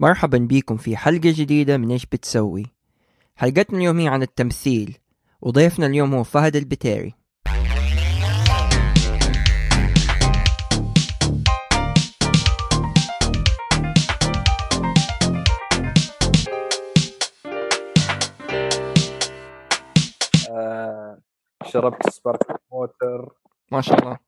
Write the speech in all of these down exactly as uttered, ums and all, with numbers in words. مرحبا بيكم في حلقة جديدة من إيش بتسوي. حلقتنا اليوم هي عن التمثيل، وضيفنا اليوم هو فهد البتيري. آه، شربت سبارك موتر ما شاء الله.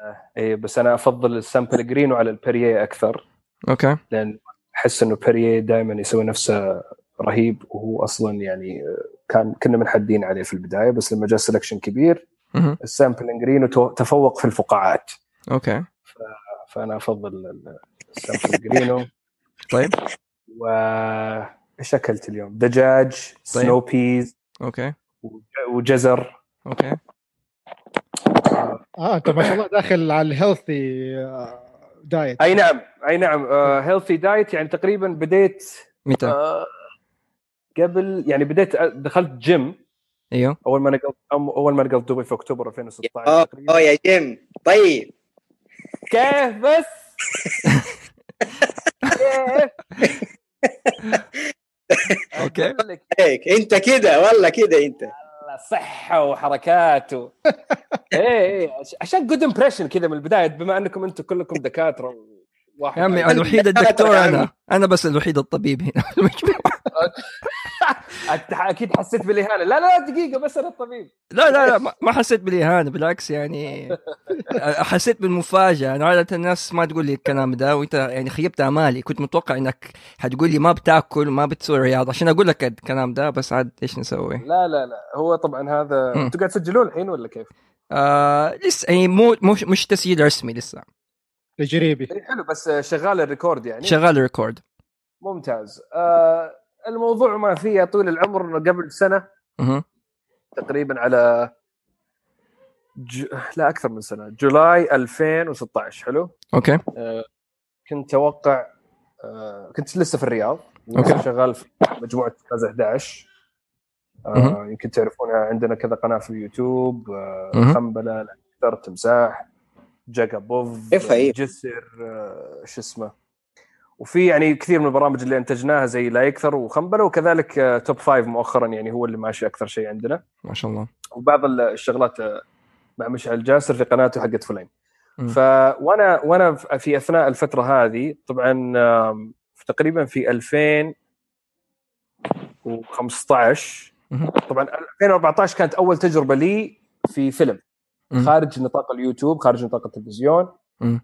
آه، إيه بس أنا أفضل السامبل جرينو على البرييه أكثر. أوكي. لأن حس إنه بيريه دائما يسوي نفسه رهيب، وهو أصلا يعني كان كنا منحدين عليه في البداية، بس لما جاء سلكشن كبير السامبلينج جرينو تفوق في الفقاعات. أوكي. فأنا أفضل السامبلينج جرينو. طيب. وإيش أكلت اليوم؟ دجاج. طيب. سنو بيز. أوكي. وجزر. أوكي. آه أنت ما شاء الله داخل على الهيلثي دايت. أي نعم أي نعم هيلثي uh, دايت، يعني تقريبا بديت متى؟ uh, قبل يعني بديت دخلت جيم. ايوه اول ما نقلت اول ما نقلت دبي في اكتوبر ألفين وستة عشر. اه اه يا جيم. طيب كيف بس؟ كيف؟ اوكي هيك انت كده والله كده انت والله صحه وحركاته. ايه عشان جود امبريشن كده من البدايه، بما انكم انتم كلكم دكاتره واحد. يا عمي الوحيد الدكتور انا انا بس الوحيد الطبيب هنا. أكيد حسيت بالإهانة. لا لا دقيقة بس أنا الطبيب. لا لا لا ما حسيت بالإهانة، بالعكس يعني حسيت بالمفاجأة. أنا عادة الناس ما تقول لي الكلام ده، وأنت يعني خيبت أمالي. كنت متوقع إنك هتقول لي ما بتأكل وما بتسوي رياضة عشان أقول لك الكلام ده، بس عاد إيش نسوي. لا لا لا هو طبعا هذا أنتوا قاعد تسجلون الحين ولا كيف؟ آه لسه يعني مو مش مش تسجيل رسمي لسه تجريبي. حلو بس شغال الريكورد يعني. شغال الريكورد. ممتاز. آه الموضوع ما فيه طول العمر. قبل سنة تقريبا على ج... لا أكثر من سنة، جولاي ألفين وستة عشر. حلو. أوكي. آه كنت أوقع آه كنت لسه في الرياض. أوكي. شغال في مجموعة كازا أحد عشر. آه يمكن تعرفونها، عندنا كذا قناة في اليوتيوب. آه خنبلة، لا يكثر، تمساح، جاكابوف، جسر، آه شو اسمه، وفي يعني كثير من البرامج اللي انتجناها زي لا يكثر وخنبلة، وكذلك توب فايف مؤخرا يعني هو اللي ماشي اكثر شيء عندنا ما شاء الله، وبعض الشغلات مع مشعل جاسر في قناته حقت فلين. ف وانا وانا في اثناء الفتره هذه طبعا في تقريبا في ألفين وخمسة عشر، طبعا ألفين وأربعة عشر كانت اول تجربه لي في فيلم خارج نطاق اليوتيوب، خارج نطاق التلفزيون.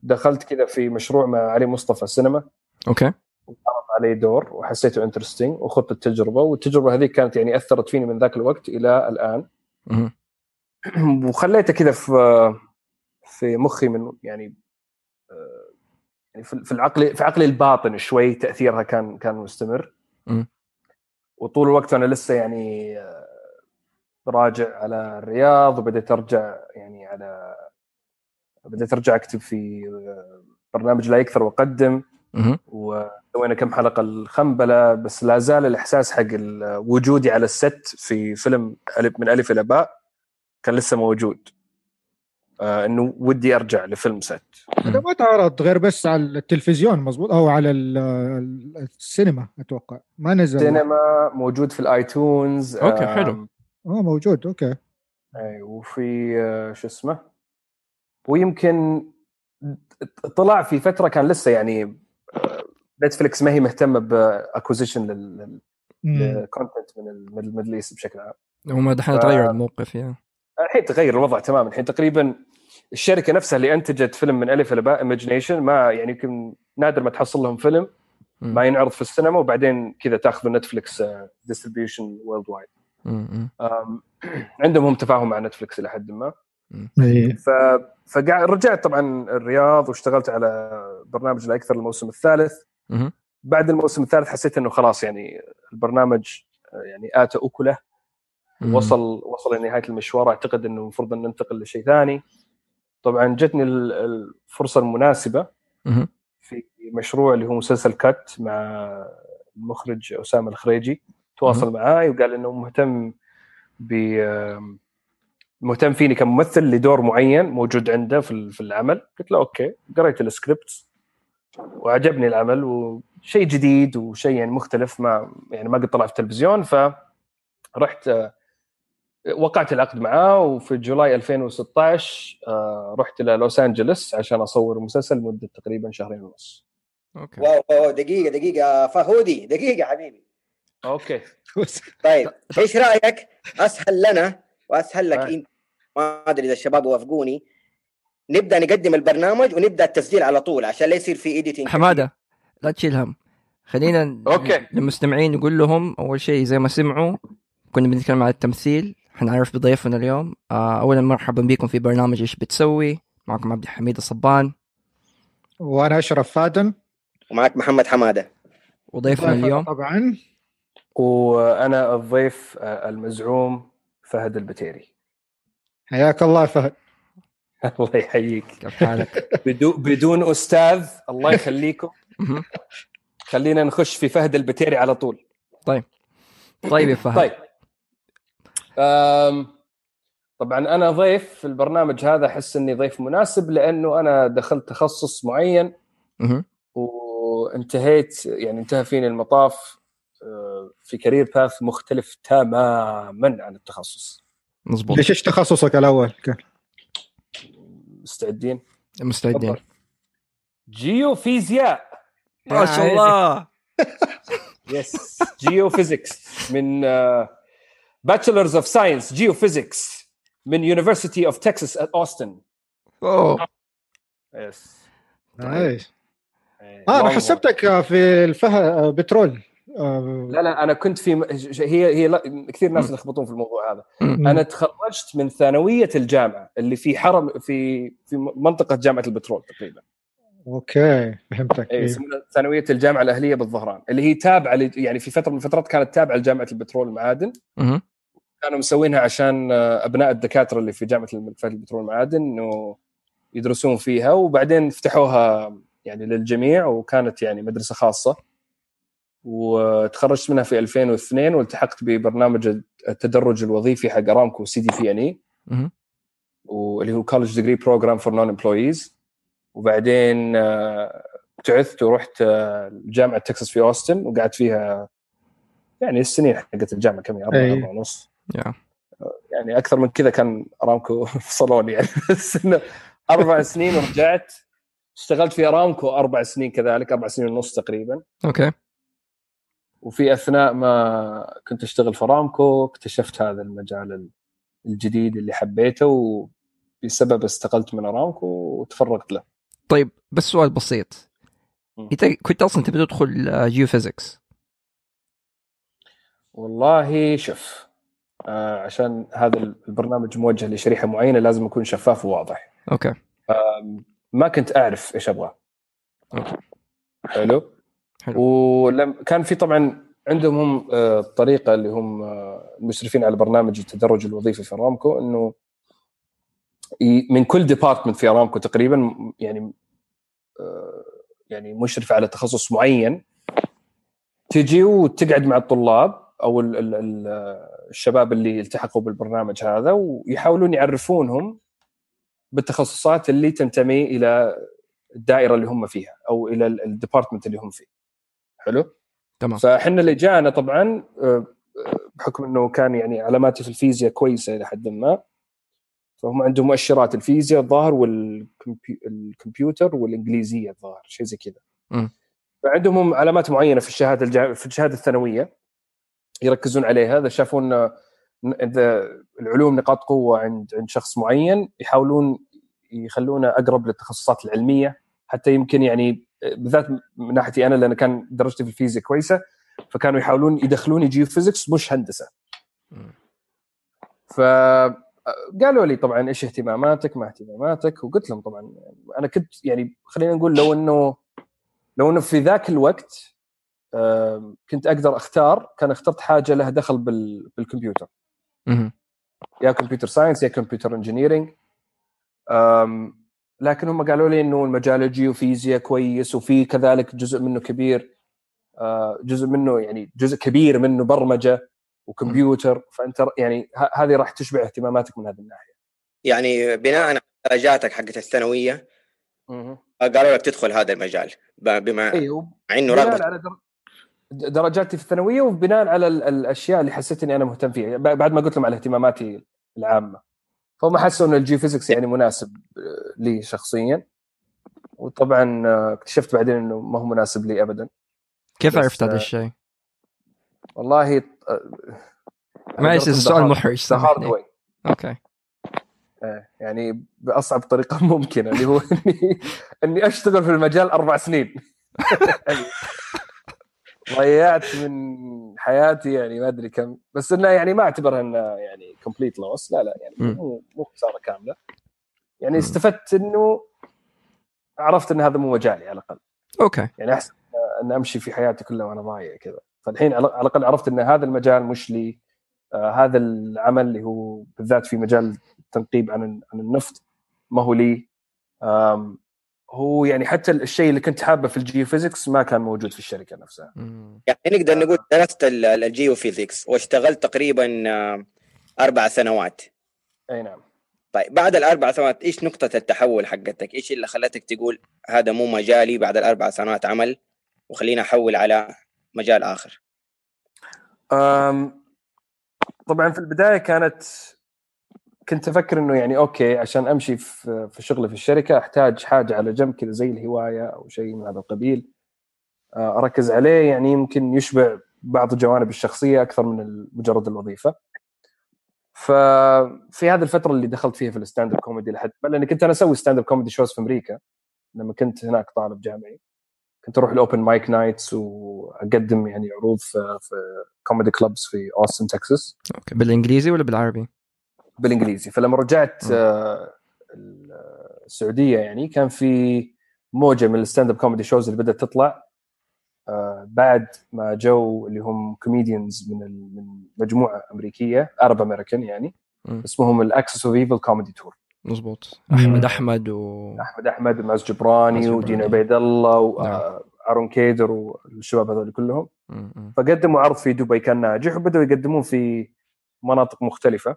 دخلت كذا في مشروع مع علي مصطفى السينما. اوكي. وعرض علي دور وحسيته انترستينج وخذت التجربه، والتجربه هذه كانت يعني اثرت فيني من ذاك الوقت الى الان. وخليته كذا في في مخي من يعني يعني في العقل في عقلي الباطن شوي، تاثيرها كان كان مستمر. م. وطول الوقت انا لسه يعني راجع على الرياض، وبدأت ارجع يعني على بدأت ارجع اكتب في برنامج لا يكثر واقدم، وسوينا كم حلقة الخنبلة، بس لا زال الإحساس حق وجودي على الست في فيلم من ألف إلى باء كان لسه موجود. آه إنه ودي أرجع لفيلم ست. هذا ما تعرض غير بس على التلفزيون مزبوط، أو على السينما أتوقع ما نزل. السينما موجود في الآيتونز. أوكي حلو. آه موجود. أوكي. أي وفي آه شو اسمه، ويمكن طلع في فترة كان لسه يعني نتفليكس ما هي مهتمه باكوزيشن للكونتنت من الميدل ايست بشكل عام. هم دحين تغير الموقف يعني. الحين تغير الوضع تماما. الحين تقريبا الشركه نفسها اللي انتجت فيلم من ألف إلى باء Imagination ما يعني يمكن نادر ما تحصل لهم فيلم م. ما ينعرض في السينما وبعدين كذا تاخذوا نتفليكس ديستريبيوشن وورلد وايد. عندهم تفاهم مع نتفليكس الى حد ما. ف فرجعت طبعا الرياض واشتغلت على برنامج لا يكثر الموسم الثالث. بعد الموسم الثالث حسيت انه خلاص يعني البرنامج يعني اتى اكله، وصل وصل لنهايه المشوار، اعتقد انه المفروض ان ننتقل لشيء ثاني. طبعا جتني الفرصه المناسبه في مشروع اللي هو مسلسل كات مع المخرج أسامة الخريجي. تواصل معاي وقال انه مهتم ب مهتم فيني كممثل لدور معين موجود عنده في العمل. قلت له أوكي. قريت السكريبت وعجبني العمل، شيء جديد وشيء يعني مختلف، ما يعني ما قد طلع في التلفزيون. فرحت وقعت العقد معاه، وفي جولاي ألفين وستة عشر رحت إلى لوس أنجلوس عشان أصور مسلسل مدة تقريبا شهرين ونص. أوكي. واو واو دقيقة دقيقة فهودي دقيقة حبيبي. أوكي. طيب إيش رأيك؟ أسهل لنا وأسهل لك أنت، ما أدري إذا الشباب وافقوني، نبدأ نقدم البرنامج ونبدأ التسجيل على طول عشان لا يصير في إيديتين. حمادة لا تشيل هم، خلينا أوكي. للمستمعين نقول لهم أول شيء زي ما سمعوا كنا بنتكلم على التمثيل، حنعرف بضيفنا اليوم. أولا مرحبا بكم في برنامج إيش بتسوي، معكم عبد الحميد الصبان وأنا أشرف فادن ومعك محمد حمادة، وضيفنا اليوم طبعا وأنا الضيف المزعوم فهد البتيري. حياك الله فهد. الله يحييك، كيف حالك؟ بدون أستاذ الله يخليكم. خلينا نخش في فهد البتيري على طول. طيب طيب يا فهد. طيب طبعا أنا ضيف في البرنامج هذا، أحس أني ضيف مناسب لأنه أنا دخلت تخصص معين وانتهيت، يعني انتهى فيني المطاف في كارير باث مختلف تماما عن التخصص. مظبوط. ليش ايش تخصصك الأول؟ مستعدين؟ مستعدين. جيوفيزياء. ما شاء الله. يس جيوفيزيكس من باتشلرز اوف ساينس جيوفيزيكس من University of Texas at Austin. اوه يس نايس. اه انا حسبتك في الفه بترول. لا لا انا كنت في هي هي كثير ناس يلخبطون في الموضوع هذا. انا تخرجت من ثانويه الجامعه اللي في حرم في في منطقه جامعه البترول تقريبا. اوكي فهمتك. إيه. ثانويه الجامعه الاهليه بالظهران اللي هي تابعه، يعني في فتره من الفترات كانت تابعه لجامعه البترول المعادن. م- كانوا مسوينها عشان ابناء الدكاتره اللي في جامعه البترول المعادن انه يدرسون فيها، وبعدين فتحوها يعني للجميع، وكانت يعني مدرسه خاصه. وتخرجت منها في ألفين واثنين والتحقت ببرنامج التدرج الوظيفي حق أرامكو سي دي في ان اي، واللي هو College Degree Program for Non-Employees. وبعدين ابتعثت ورحت جامعة تكساس في أوستن وقعدت فيها يعني السنين حقت الجامعة كم، أربعة ونص. yeah. يعني أكثر من كذا كان أرامكو في صالوني يعني. أربع سنين ورجعت اشتغلت في أرامكو أربع سنين كذلك، أربع سنين ونص تقريبا. أوكي okay. وفي أثناء ما كنت أشتغل في رامكو اكتشفت هذا المجال الجديد اللي حبيته، وبسبب استقلت من رامكو وتفرقت له. طيب بس سؤال بسيط، كنت أصلا تبي تدخل جيوفيزيكس؟ والله شوف، عشان هذا البرنامج موجه لشريحة معينة لازم أكون شفاف وواضح. أوكي. ما كنت أعرف إيش أبغى. أوكي. حلو. ولم كان في طبعا عندهم الطريقه اللي هم المشرفين على برنامج التدرج الوظيفي في رامكو انه من كل ديبارتمنت في رامكو تقريبا يعني يعني مشرف على تخصص معين تجي وتقعد مع الطلاب او الشباب اللي التحقوا بالبرنامج هذا ويحاولون يعرفونهم بالتخصصات اللي تنتمي الى الدائره اللي هم فيها او الى الديبارتمنت اللي هم فيه. حلو تمام. فاحنا اللي جانا طبعا بحكم انه كان يعني علاماتي في الفيزياء كويسه الى حد ما، فهم عندهم مؤشرات الفيزياء الظاهر والكمبيوتر والانجليزيه الظاهر شيء زي كذا، فعندهم علامات معينه في الشهاده الجا... في الشهاده الثانويه يركزون عليها. اذا شافون العلوم نقاط قوه عند عند شخص معين يحاولون يخلونا اقرب للتخصصات العلميه، حتى يمكن يعني بالذات من ناحيتي انا لان كان درجتي في الفيزياء كويسه، فكانوا يحاولون يدخلوني جيوفيزيكس مش هندسه. فقالوا لي طبعا ايش اهتماماتك ما اهتماماتك، وقلت لهم طبعا انا كنت يعني خلينا نقول لو انه لو انه في ذاك الوقت كنت اقدر اختار كان اخترت حاجه لها دخل بالكمبيوتر، يا كمبيوتر ساينس يا كمبيوتر انجينيرينج. أم لكن هم قالوا لي إنه المجال الجيوفيزياء كويس، وفي كذلك جزء منه كبير جزء منه يعني جزء كبير منه برمجة وكمبيوتر، فأنت يعني هذه راح تشبع اهتماماتك من هذه الناحية. يعني بناء على درجاتك حقت الثانوية قالوا لك تدخل هذا المجال بما أيوه. مع انه رغبت درجاتي في الثانويه وبناء على الاشياء اللي حسيت اني انا مهتم فيها بعد ما قلت لهم على اهتماماتي العامه، فهم حسوا انه الجيوفيزيكس يعني مناسب لي شخصيا، وطبعا اكتشفت بعدين انه ما هو مناسب لي ابدا. كيف عرفت هذا الشيء؟ والله معلش السؤال محرج سامحني. اوكي يعني باصعب طريقه ممكنه اللي هو اني اني اشتغل في المجال اربع سنين ضيعت من حياتي يعني ما ادري كم، بس انه يعني ما اعتبرها انه يعني كومبليت لوس، لا لا يعني مو مو خساره كامله يعني. استفدت انه عرفت ان هذا مو مجالي على الاقل. اوكي يعني احسن ان امشي في حياتي كلها وانا ضايع كذا، فالحين على الاقل عرفت ان هذا المجال مش لي. آه هذا العمل اللي هو بالذات في مجال التنقيب عن عن النفط ما هو لي. هو يعني حتى الشيء اللي كنت حابه في الجيوفيزيكس ما كان موجود في الشركه نفسها. يعني نقدر نقول درست الجيوفيزيكس واشتغلت تقريبا اربع سنوات. اي نعم. طيب بعد الاربع سنوات ايش نقطه التحول حقتك؟ ايش اللي خلتك تقول هذا مو مجالي بعد الاربع سنوات عمل وخلينا احول على مجال اخر؟ طبعا في البدايه كانت كنت أفكر إنه يعني أوكي عشان أمشي في في شغلي في الشركة أحتاج حاجة على جنب كذا زي الهواية أو شيء من هذا القبيل أركز عليه، يعني يمكن يشبع بعض الجوانب الشخصية أكثر من مجرد الوظيفة. ففي هذه الفترة اللي دخلت فيها في الستاند اب كوميدي لحد لأن كنت أنا أسوي ستاند اب كوميدي شوز في أمريكا لما كنت هناك طالب جامعي، كنت أروح الأوبن مايك نايتس وأقدم يعني عروض في في كوميدي كلوبز في أوستن تكساس. أوكي بالإنجليزي ولا بالعربي؟ بالانجليزي. فلما رجعت آه السعوديه يعني كان في موجه من الستاند اب كوميدي شوز اللي بدات تطلع آه بعد ما جو اللي هم كوميديانز من من مجموعه امريكيه عرب امريكان يعني م. اسمهم الاكسس اوف ايفل كوميدي تور. مزبوط. احمد احمد و احمد احمد وماز جبراني ودين عبيد الله وارون كيدر والشباب هذول كلهم م. فقدموا عرض في دبي كان ناجح وبداوا يقدمون في مناطق مختلفه.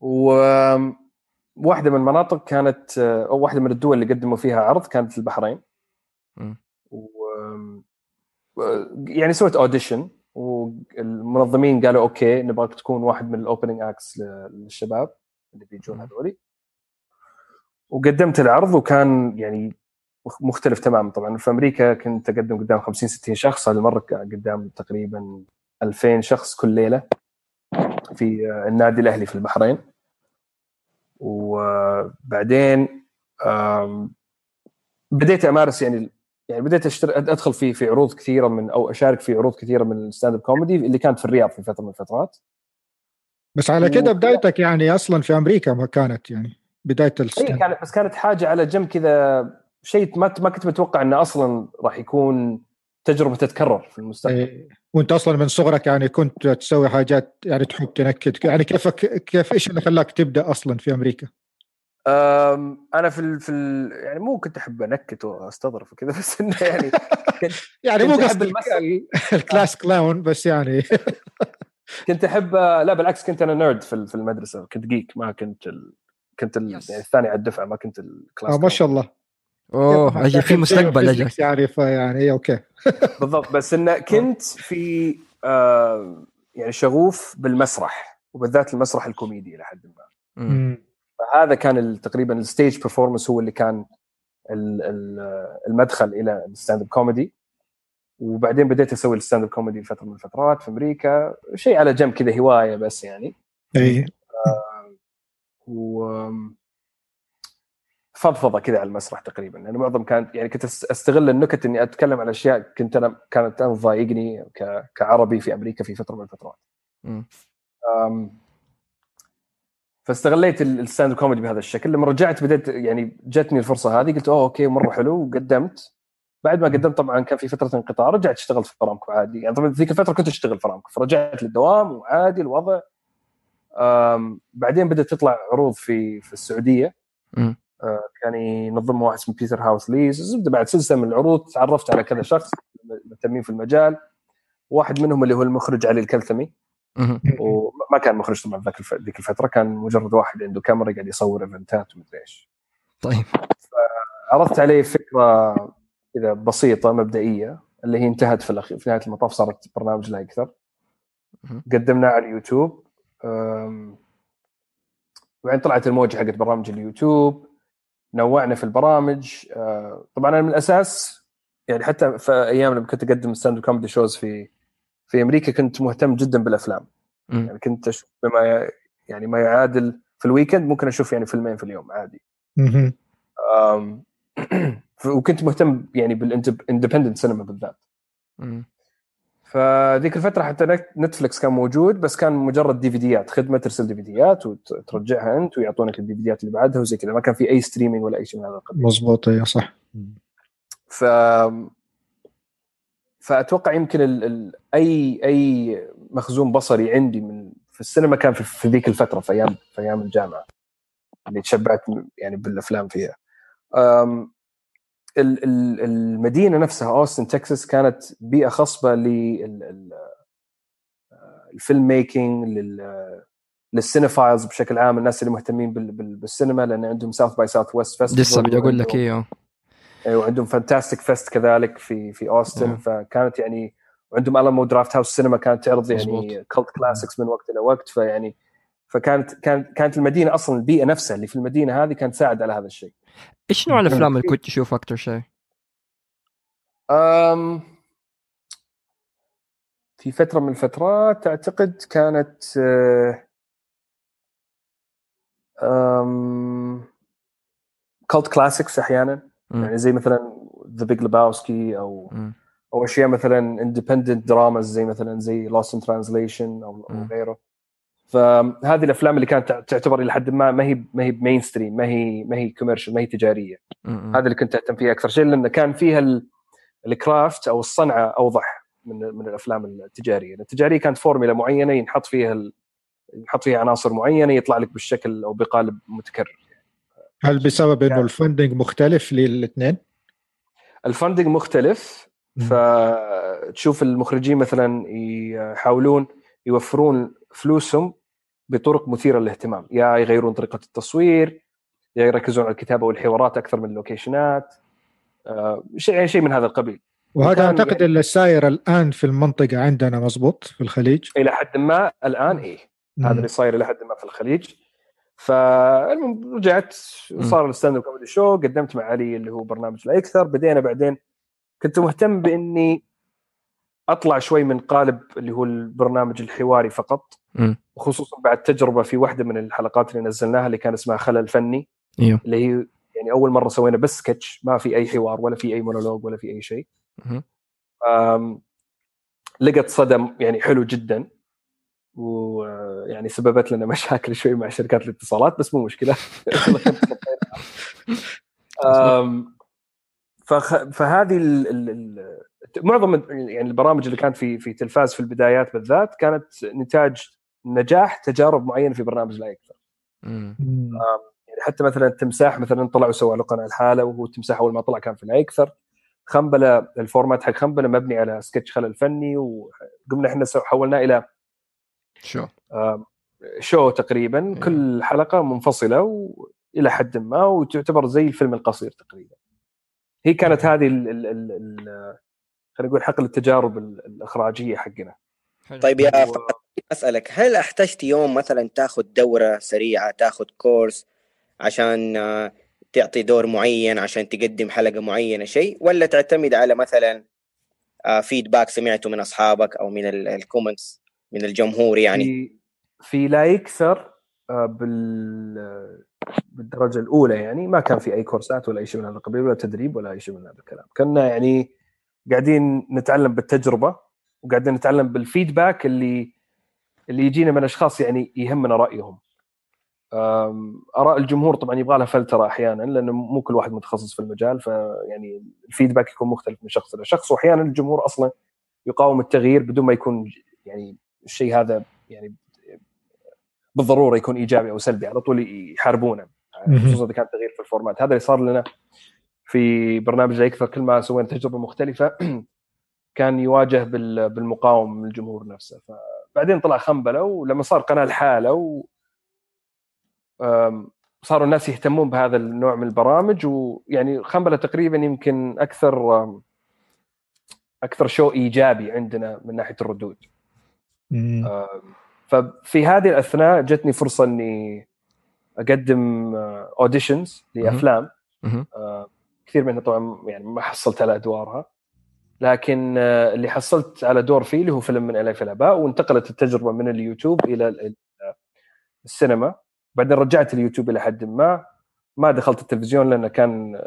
وواحدة من المناطق كانت أو واحدة من الدول اللي قدموا فيها عرض كانت البحرين. و... يعني سويت أوديشن والمنظمين قالوا أوكي نبغاك تكون واحد من الأوبنينج أكس للشباب اللي بيجون هذولي، وقدمت العرض وكان يعني مختلف تماما. طبعا في أمريكا كنت أقدم قدام خمسين ستين شخص، هالمرة قدام تقريبا ألفين شخص كل ليلة في النادي الأهلي في البحرين. وبعدين بديت أمارس يعني يعني بديت أشتر أدخل في في عروض كثيرة من أو أشارك في عروض كثيرة من الستاند اب كوميدي اللي كانت في الرياض في فترة من الفترات. بس على كده بدايتك يعني أصلا في أمريكا ما كانت يعني بداية الستاند كانت، بس كانت حاجة على جنب كذا، شيء ما ما كنت متوقع إنه أصلا راح يكون تجربة تتكرر في المستقبل. وانت اصلا من صغرك يعني كنت تسوي حاجات يعني تحب تنكد يعني كيف كيف ايش اللي خلاك تبدا اصلا في امريكا؟ أم انا في ال في ال يعني مو كنت احب انكت واستظرف وكذا، بس انه يعني يعني مو قصدي الكلاس كلاون بس يعني كنت احب، لا بالعكس كنت انا نيرد في في المدرسه، كنت جيك ما كنت ال... كنت ال... يعني الثاني على الدفعه ما كنت الكلاس. اه ما شاء الله. اوه اجي في مستقبل اجي تعرف يعني اوكي بالضبط. بس ان كنت في آه يعني شغوف بالمسرح وبالذات المسرح الكوميدي لحد ما م- فهذا كان تقريبا الستيج بيرفورمنس هو اللي كان ال ال المدخل الى الستاند اب كوميدي. وبعدين بديت اسوي الستاند اب كوميدي فتره من الفترات في امريكا، شيء على جنب كذا هوايه بس يعني اي آه و فضفضه كذا على المسرح تقريبا. انا يعني معظم كانت يعني كنت استغل النكت اني اتكلم على اشياء كنت انا كانت تضايقني كعربي في امريكا في فتره من الفترات. امم فاستغليت الستاند اب كوميدي بهذا الشكل. لما رجعت بديت يعني جتني الفرصه هذه قلت اوه اوكي مره حلو وقدمت. بعد ما قدمت طبعا كان في فتره انقطاع، رجعت اشتغلت في أرامكو عادي يعني. طبعا ذيك الفتره كنت اشتغل في أرامكو، فرجعت للدوام وعادي الوضع. امم بعدين بدات تطلع عروض في في السعوديه امم كان ينظم واحد اسمه بيتر هاوس ليز. زبده بعد سلسله من العروض تعرفت على كذا شخص مهتمين في المجال، واحد منهم اللي هو المخرج علي الكالتمي وما كان مخرج طبعا ذاك ذيك الفتره، كان مجرد واحد عنده كاميرا قاعد يصور ايفنتات ومدري ايش. طيب عرضت عليه فكرة كذا بسيطة مبدئية اللي هي انتهت في الأخير في نهاية المطاف صارت برنامج لا يكثر قدمناه على اليوتيوب. وبعدين طلعت الموجة حقت برامج اليوتيوب، نوعنا في البرامج. طبعا أنا من الأساس يعني حتى في أيام لما كنت أقدم ستاند اب كوميدي شوز في في أمريكا كنت مهتم جدا بالأفلام. م. يعني كنت أشوف بما يعني ما يعادل في الويكند ممكن أشوف يعني فيلمين في اليوم عادي. م. أم وكنت مهتم يعني بالاندبندنت سينما بالذات. م. فذيك الفترة حتى نتفليكس كان موجود بس كان مجرد ديفيديات، خدمة ترسل ديفيديات وترجعها أنت ويعطونك الديفيديات اللي بعدها وزي كذا، ما كان في أي ستريمينج ولا أي شيء من هذا القبيل. مضبوط يا صح. ف فأتوقع يمكن ال... ال... أي أي مخزون بصري عندي من في السينما كان في, في ذيك الفترة في أيام في أيام الجامعة اللي تشبعت يعني بالأفلام فيها. أم... المدينة نفسها أوستن تكساس كانت بيئة خصبة للفيلم ميكينج للسينفايلز بشكل عام، الناس اللي مهتمين بالسينما لأن عندهم South by Southwest Fest لسه بدي أقول لك إيه، وعندهم Fantastic Fest كذلك في في أوستن. فكانت يعني وعندهم Alamo Drafthouse سينما كانت تعرض يعني كولت كلاسيكس من وقت إلى وقت. فيعني فكانت كانت كانت المدينة أصلاً البيئة نفسها اللي في المدينة هذه كانت تساعد على هذا الشيء. إيش نوع الأفلام اللي كنت تشوف أكتر شيء؟ أم في فترة من الفترات أعتقد كانت أم كولت كلاسيكس أحياناً م. يعني زي مثلاً The Big Lebowski أو م. أو أشياء مثلاً independent dramas زي مثلاً زي Lost in Translation أو أو غيره. فهذه الافلام اللي كانت تعتبر الى حد ما ما هي ما هي ماينستريم، ما هي ما هي كوميرشال، ما هي تجاريه. هذا اللي كنت اهتم فيه اكثر شيء لانه كان فيها الكرافت او الصنعه اوضح من من الافلام التجاريه. التجاريه كانت فورمولا معينه ينحط فيها ال... ينحط فيها عناصر معينه يطلع لك بالشكل او بقالب متكرر. هل بسبب انه الفندنج مختلف للاثنين؟ الفندنج مختلف، فتشوف المخرجين مثلا يحاولون يوفرون فلوسهم بطرق مثيرة للاهتمام، يا يغيرون طريقة التصوير يا يركزون على الكتابة والحوارات أكثر من اللوكيشنات، شيء شيء من هذا القبيل. وهذا أعتقد يعني السائر الآن في المنطقة عندنا مزبوط في الخليج إلى حد ما الآن إيه مم. هذا اللي صاير إلى حد ما في الخليج. فرجعت صار الستاند اب كوميدي شو، قدمت مع علي اللي هو برنامج لا أكثر، بدينا بعدين كنت مهتم بإني أطلع شوي من قالب اللي هو البرنامج الحواري فقط، وخصوصا بعد تجربة في واحدة من الحلقات اللي نزلناها اللي كان اسمها خلل فني، إيوه. اللي هي يعني أول مرة سوينا بس سكتش، ما في أي حوار ولا في أي مونولوج ولا في أي شيء. لقت صدى يعني حلو جدا، ويعني سببت لنا مشاكل شوي مع شركات الاتصالات بس مو مشكلة. فهذه ال ال معظم يعني البرامج اللي كانت في في تلفاز في البدايات بالذات كانت نتاج نجاح تجارب معينه في برنامج لا يكثر. يعني حتى مثلا التمساح مثلا طلعوا سووا له قناه الحاله، وهو تمساح اول ما طلع كان في لا يكثر. خنبله الفورمات حق خنبله مبني على سكتش خلل فني، وقمنا احنا حولناه الى شو شو تقريبا مم. كل حلقه منفصله الى حد ما، وتعتبر زي الفيلم القصير تقريبا. هي كانت هذه ال ال ال ال خلينا نقول حقل التجارب الإخراجية حقنا. طيب يا و... فهد أسألك، هل احتجت يوم مثلا تأخذ دورة سريعة، تأخذ كورس عشان تعطي دور معين، عشان تقدم حلقة معينة شيء، ولا تعتمد على مثلا فيدباك سمعته من أصحابك أو من الكومنتس من الجمهور؟ يعني في, في لا يكثر بال... بالدرجة الأولى يعني ما كان في أي كورسات ولا أي شيء من هذا القبيل، ولا تدريب ولا أي شيء من هذا الكلام. كنا يعني قاعدين نتعلم بالتجربة، وقاعدين نتعلم بالفيدباك اللي اللي يجينا من أشخاص يعني يهمنا رأيهم. آراء الجمهور طبعا يبغى لها فلترة أحيانا، لأنه مو كل واحد متخصص في المجال، فيعني الفيدباك يكون مختلف من شخص إلى شخص. وأحيانا الجمهور أصلا يقاوم التغيير بدون ما يكون يعني الشيء هذا يعني بالضرورة يكون إيجابي أو سلبي، على طول يحاربونه، خصوصا إذا كان تغيير في الفورمات. هذا اللي صار لنا في برنامج لا يكثر، كل ما سوينا تجربة مختلفة كان يواجه بالمقاومة من الجمهور نفسه. فبعدين طلع خنبلة، ولما صار قناة الحالة و صاروا الناس يهتمون بهذا النوع من البرامج. ويعني خنبلة تقريبا يمكن أكثر أكثر شو إيجابي عندنا من ناحية الردود. ففي هذه الأثناء جتني فرصة أني أقدم أوديشنز لأفلام كثير منها طبعا يعني ما حصلت على أدوارها، لكن اللي حصلت على دور فيه اللي هو فيلم من ألف إلى باء، وانتقلت التجربة من اليوتيوب إلى السينما. بعدين رجعت اليوتيوب إلى حد ما، ما دخلت التلفزيون لأنه كان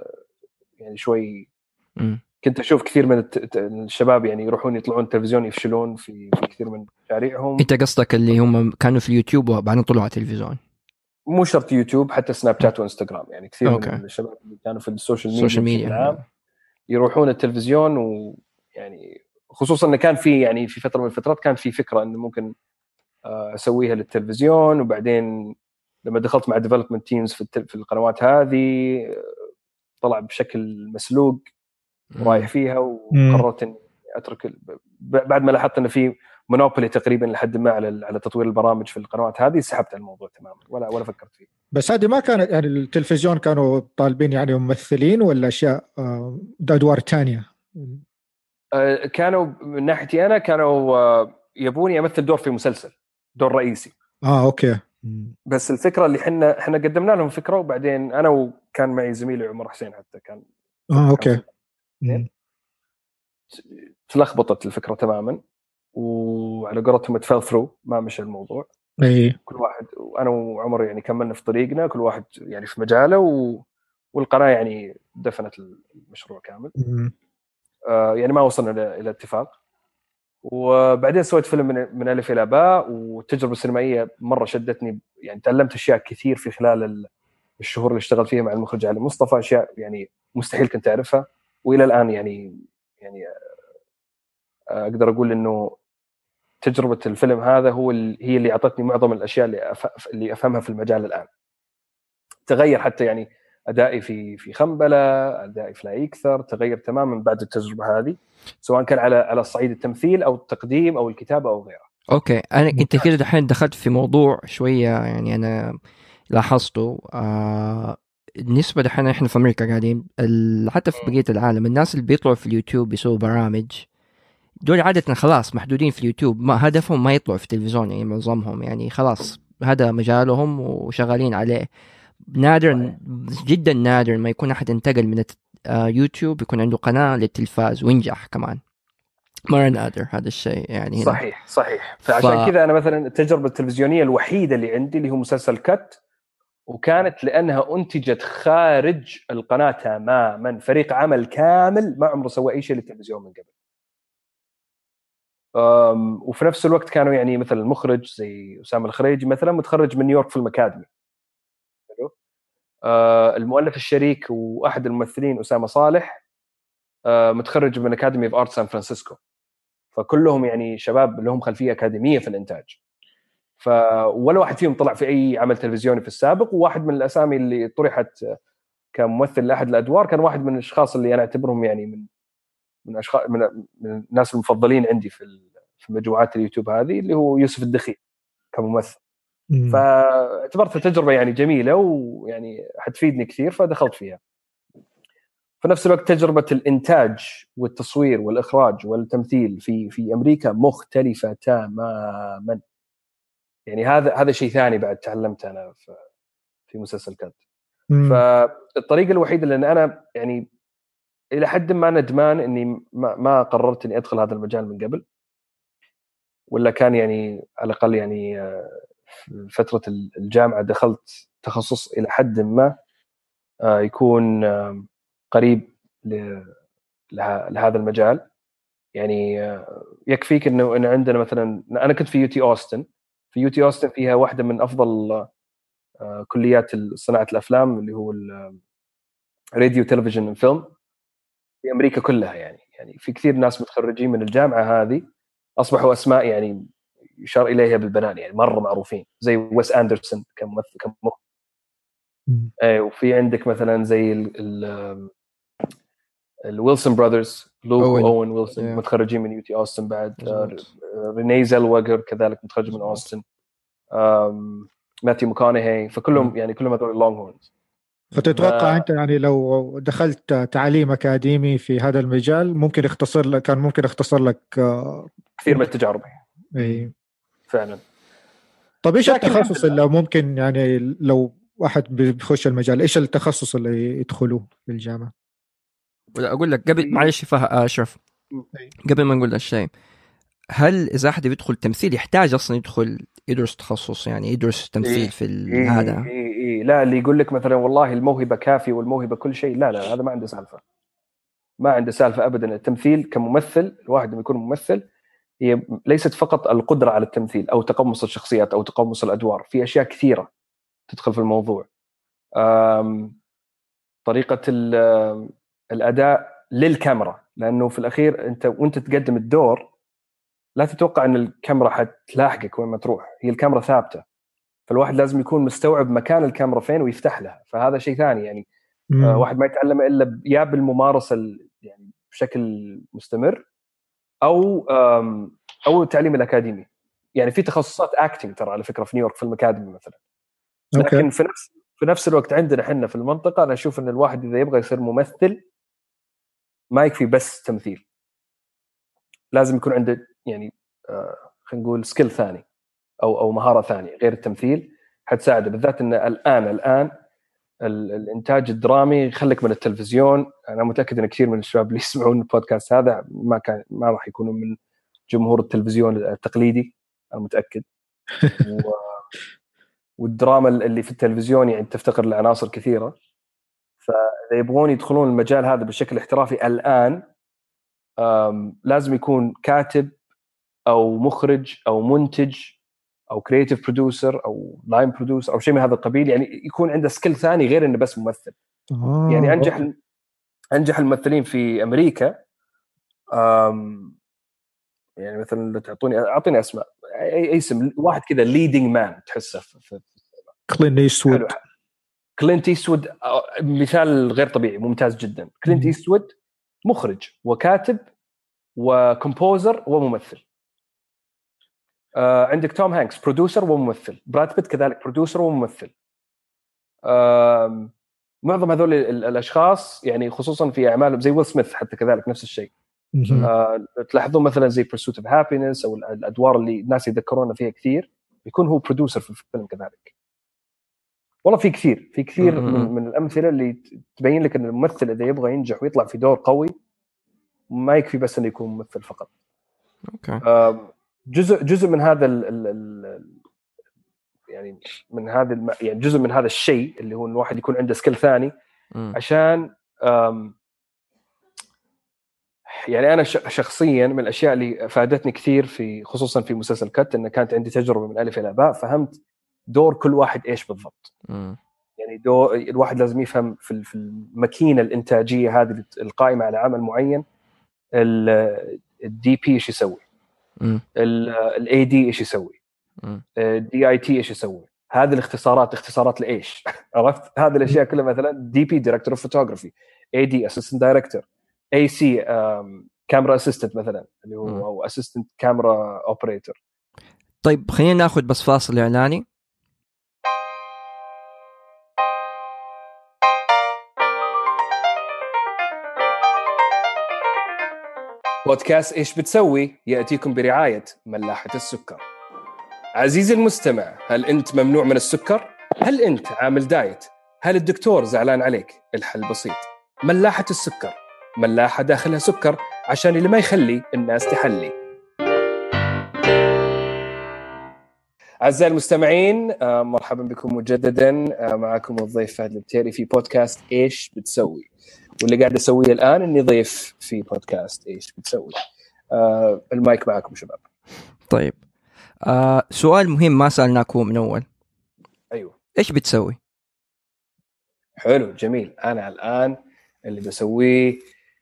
يعني شوي كنت أشوف كثير من الشباب يعني يروحون يطلعون التلفزيون يفشلون في كثير من مشاريعهم. أنت قصدك اللي هم كانوا في اليوتيوب وبعدين طلعوا على التلفزيون؟ مو شرط يوتيوب، حتى سناب شات وإنستغرام. يعني كثير أوكي. من الشباب اللي كانوا في السوشيال ميديا يروحون التلفزيون، ويعني خصوصا إنه كان في يعني في فترة من الفترات كان في فكرة إنه ممكن أسويها للتلفزيون. وبعدين لما دخلت مع ديفلوبمنت تيمز في في القنوات هذه طلع بشكل مسلوق رايح فيها، وقررت اني اترك بعد ما لاحظت ان في مونوبولي تقريبا لحد ما على على تطوير البرامج في القنوات هذه. سحبت على الموضوع تماما ولا ولا فكرت فيه. بس هذه ما كانت يعني التلفزيون كانوا طالبين يعني ممثلين ولا اشياء ادوار ثانيه؟ كانوا من ناحيتي انا كانوا يبوني امثل دور في مسلسل، دور رئيسي. اه اوكي. بس الفكرة اللي حنا إحنا قدمنا لهم فكرة، وبعدين أنا وكان معي زميلي عمر حسين حتى كان آه أوكي تلخبطت الفكرة تماما، وعلى قولتهم تفل ثرو، ما مشى الموضوع. أي كل واحد، وأنا وعمر يعني كملنا في طريقنا، كل واحد يعني في مجاله، و... والقناة يعني دفنت المشروع كامل. آه يعني ما وصلنا إلى, إلى اتفاق. وبعدين سويت فيلم من ألف إلى باء، والتجربة السينمائية مرة شدتني. يعني تعلمت أشياء كثير في خلال الشهور اللي اشتغلت فيها مع المخرج علي مصطفى، أشياء يعني مستحيل كنت أعرفها، وإلى الآن يعني يعني أقدر أقول إنه تجربة الفيلم هذا هو هي اللي أعطتني معظم الأشياء اللي اللي أفهمها في المجال الآن. تغير حتى يعني أدائي في في خنبلة، أدائي في لا يكثر، تغير تماماً بعد التجربة هذه، سواء كان على على الصعيد التمثيل أو التقديم أو الكتابة أو غيره. أوكي، أنا أنت كده دحين دخلت في موضوع شوية يعني أنا لاحظته آه... بالنسبة دحين إحنا في أمريكا قاعدين ال... حتى في بقية العالم الناس اللي بيطلعوا في اليوتيوب بيسووا برامج دول عادة خلاص محدودين في اليوتيوب، ما هدفهم ما يطلعوا في التلفزيون يعني معظمهم، يعني خلاص هذا مجالهم وشغالين عليه. نادر جدا نادر ما يكون أحد انتقل من يوتيوب يكون عنده قناة للتلفاز وينجح كمان، مرة نادر هذا الشيء يعني هنا. صحيح صحيح. فعشان ف... كذا أنا مثلا التجربة التلفزيونية الوحيدة اللي عندي اللي هو مسلسل كات، وكانت لأنها أنتجت خارج القناة تماما، فريق عمل كامل ما عمره سوى أي شيء للتلفزيون من قبل. وفي نفس الوقت كانوا يعني مثلا المخرج زي أسامة الخريجي مثلا متخرج من نيويورك في المكادمي، المؤلف الشريك وأحد الممثلين أسامة صالح متخرج من أكاديمية أوف آرت سان فرانسيسكو، فكلهم يعني شباب لهم خلفية أكاديمية في الإنتاج، فولا واحد فيهم طلع في أي عمل تلفزيوني في السابق. وواحد من الأسامي اللي طرحت كممثل لأحد الأدوار كان واحد من الأشخاص اللي أنا أعتبرهم يعني من من أشخاص من الناس المفضلين عندي في في مجموعات اليوتيوب هذه، اللي هو يوسف الدخيل كممثل. فاعتبرت التجربة يعني جميلة ويعني حتفيدني كثير، فدخلت فيها. في نفس الوقت تجربة الإنتاج والتصوير والإخراج والتمثيل في في أمريكا مختلفة تماما، يعني هذا هذا شيء ثاني بعد تعلمت أنا في في مسلسل كات. فالطريقة الوحيدة لأن أنا يعني إلى حد ما ندمان إني ما ما قررت إني أدخل هذا المجال من قبل، ولا كان يعني على الأقل يعني فترة الجامعة دخلت تخصص إلى حد ما يكون قريب لهذا المجال. يعني يكفيك إنه إن عندنا مثلا أنا كنت في يوتي أوستن، في يوتي أوستن فيها واحدة من أفضل كليات صناعة الأفلام اللي هو الراديو تلفزيون فيلم في أمريكا كلها. يعني يعني في كثير ناس متخرجين من الجامعة هذه أصبحوا أسماء يعني يشار إليها بالبنان، يعني مرة معروفين زي ويس أندرسون كممثل كمخرج. أي وفي عندك مثلا زي ال الويلسون براذرز، لوك وأون ويلسون متخرجين من يوتي أوستن بعد. ريني زيلويجر كذلك متخرج من أوستن. ماتيو مكانهي، فكلهم يعني كلهم هذول لونج هورنز. فتتوقع ف... انت يعني لو دخلت تعليم اكاديمي في هذا المجال ممكن يختصر لك، كان ممكن يختصر لك كثير من التجارب. اي فعلا. طب ايش التخصص اللي ممكن يعني لو واحد بيخش المجال ايش التخصص اللي يدخلوه في الجامعه؟ ولا اقول لك قبل معلش فه... اشرف قبل ما نقول الشيء، هل اذا احد بيدخل تمثيل يحتاج اصلا يدخل يدرس تخصص، يعني يدرس تمثيل في هذا؟ إيه إيه إيه لا، اللي يقول لك مثلا والله الموهبه كافيه والموهبه كل شيء، لا لا هذا ما عنده سالفه، ما عنده سالفه ابدا. التمثيل كممثل، الواحد لما يكون ممثل هي ليست فقط القدره على التمثيل او تقمص الشخصيات او تقمص الادوار، في اشياء كثيره تدخل في الموضوع. طريقه الاداء للكاميرا، لانه في الاخير انت وانت تقدم الدور لا تتوقع ان الكاميرا حتلاحقك وين ما تروح، هي الكاميرا ثابته، فالواحد لازم يكون مستوعب مكان الكاميرا فين ويفتح لها، فهذا شيء ثاني يعني. مم. واحد ما يتعلم الا يا بالممارسه يعني بشكل مستمر او او التعليم الاكاديمي. يعني في تخصصات اكتنج ترى على فكره في نيويورك في الاكاديمي مثلا، لكن أوكي. في نفس في نفس الوقت عندنا احنا في المنطقه انا اشوف ان الواحد اذا يبغى يصير ممثل ما يكفي بس تمثيل، لازم يكون عنده يعني آه خلينا نقول سكيل ثاني او او مهاره ثانيه غير التمثيل حتساعده، بالذات ان الان الان الانتاج الدرامي خليك من التلفزيون. انا متاكد ان كثير من الشباب اللي يسمعون البودكاست هذا ما كان ما راح يكونوا من جمهور التلفزيون التقليدي، انا متاكد. و... والدراما اللي في التلفزيون يعني تفتقر لعناصر كثيره، فاذا يبغون يدخلون المجال هذا بشكل احترافي الان لازم يكون كاتب او مخرج او منتج او كرييتيف برودوسر او لاين برودوسر او شيء من هذا القبيل، يعني يكون عنده سكيل ثاني غير انه بس ممثل. آه. يعني انجح انجح الممثلين في امريكا يعني مثلا تعطوني اعطيني اسماء اي اسم واحد كذا ليدنج مان تحسه في كلينت إيستوود. كلينت إيستوود مثال غير طبيعي ممتاز جدا. كلينت إيستوود مخرج وكاتب وكومبوزر وممثل. آه، عندك توم هانكس برودوسر وممثل، براد بيت كذلك برودوسر وممثل. آه، معظم هذول الأشخاص يعني خصوصا في أعمالهم زي ويل سميث حتى كذلك نفس الشيء. آه، تلاحظون مثلا زي Pursuit of Happiness أو الأدوار اللي الناس يذكرونها فيها كثير يكون هو برودوسر في الفيلم كذلك. والله في كثير في كثير من, من الأمثلة اللي تبين لك أن الممثل إذا يبغى ينجح ويطلع في دور قوي ما يكفي بس أنه يكون ممثل فقط. آه، جزء جزء من هذا ال ال ال يعني من هذا الم... يعني جزء من هذا الشيء اللي هو الواحد يكون عنده سكيل ثاني م. عشان أم... يعني أنا شخصيا من الأشياء اللي فادتني كثير في خصوصا في مسلسل كات إن كانت عندي تجربة من ألف إلى باء، فهمت دور كل واحد إيش بالضبط. م. يعني دور الواحد لازم يفهم في في الماكينة الإنتاجية هذه القائمة على عمل معين، ال الدي بي إيش يسوي، الاي دي ايش يسوي، الدي اي تي ايش يسوي، هذه الاختصارات اختصارات لايش عرفت هذه الاشياء كلها. مثلا دي بي دايركتور اوف فوتوغرافي، اي دي اسيستنت دايركتور، اي سي كاميرا اسيستنت مثلا اللي هو او اسيستنت كاميرا اوبريتور. طيب خلينا ناخذ بس فاصل اعلاني. بودكاست إيش بتسوي يأتيكم برعاية ملاحة السكر. عزيزي المستمع، هل أنت ممنوع من السكر؟ هل أنت عامل دايت؟ هل الدكتور زعلان عليك؟ الحل بسيط، ملاحة السكر، ملاحة داخلها سكر عشان اللي ما يخلي الناس تحلي. أعزائي المستمعين مرحبا بكم مجددا، معكم الضيف فهد البتيري في بودكاست إيش بتسوي، واللي قاعد أسويه الآن إني ضيف في بودكاست إيش بتسوي. آه المايك معكم شباب. طيب آه سؤال مهم ما سألناكم من أول. أيوه إيش بتسوي؟ حلو جميل. أنا الآن اللي بسويه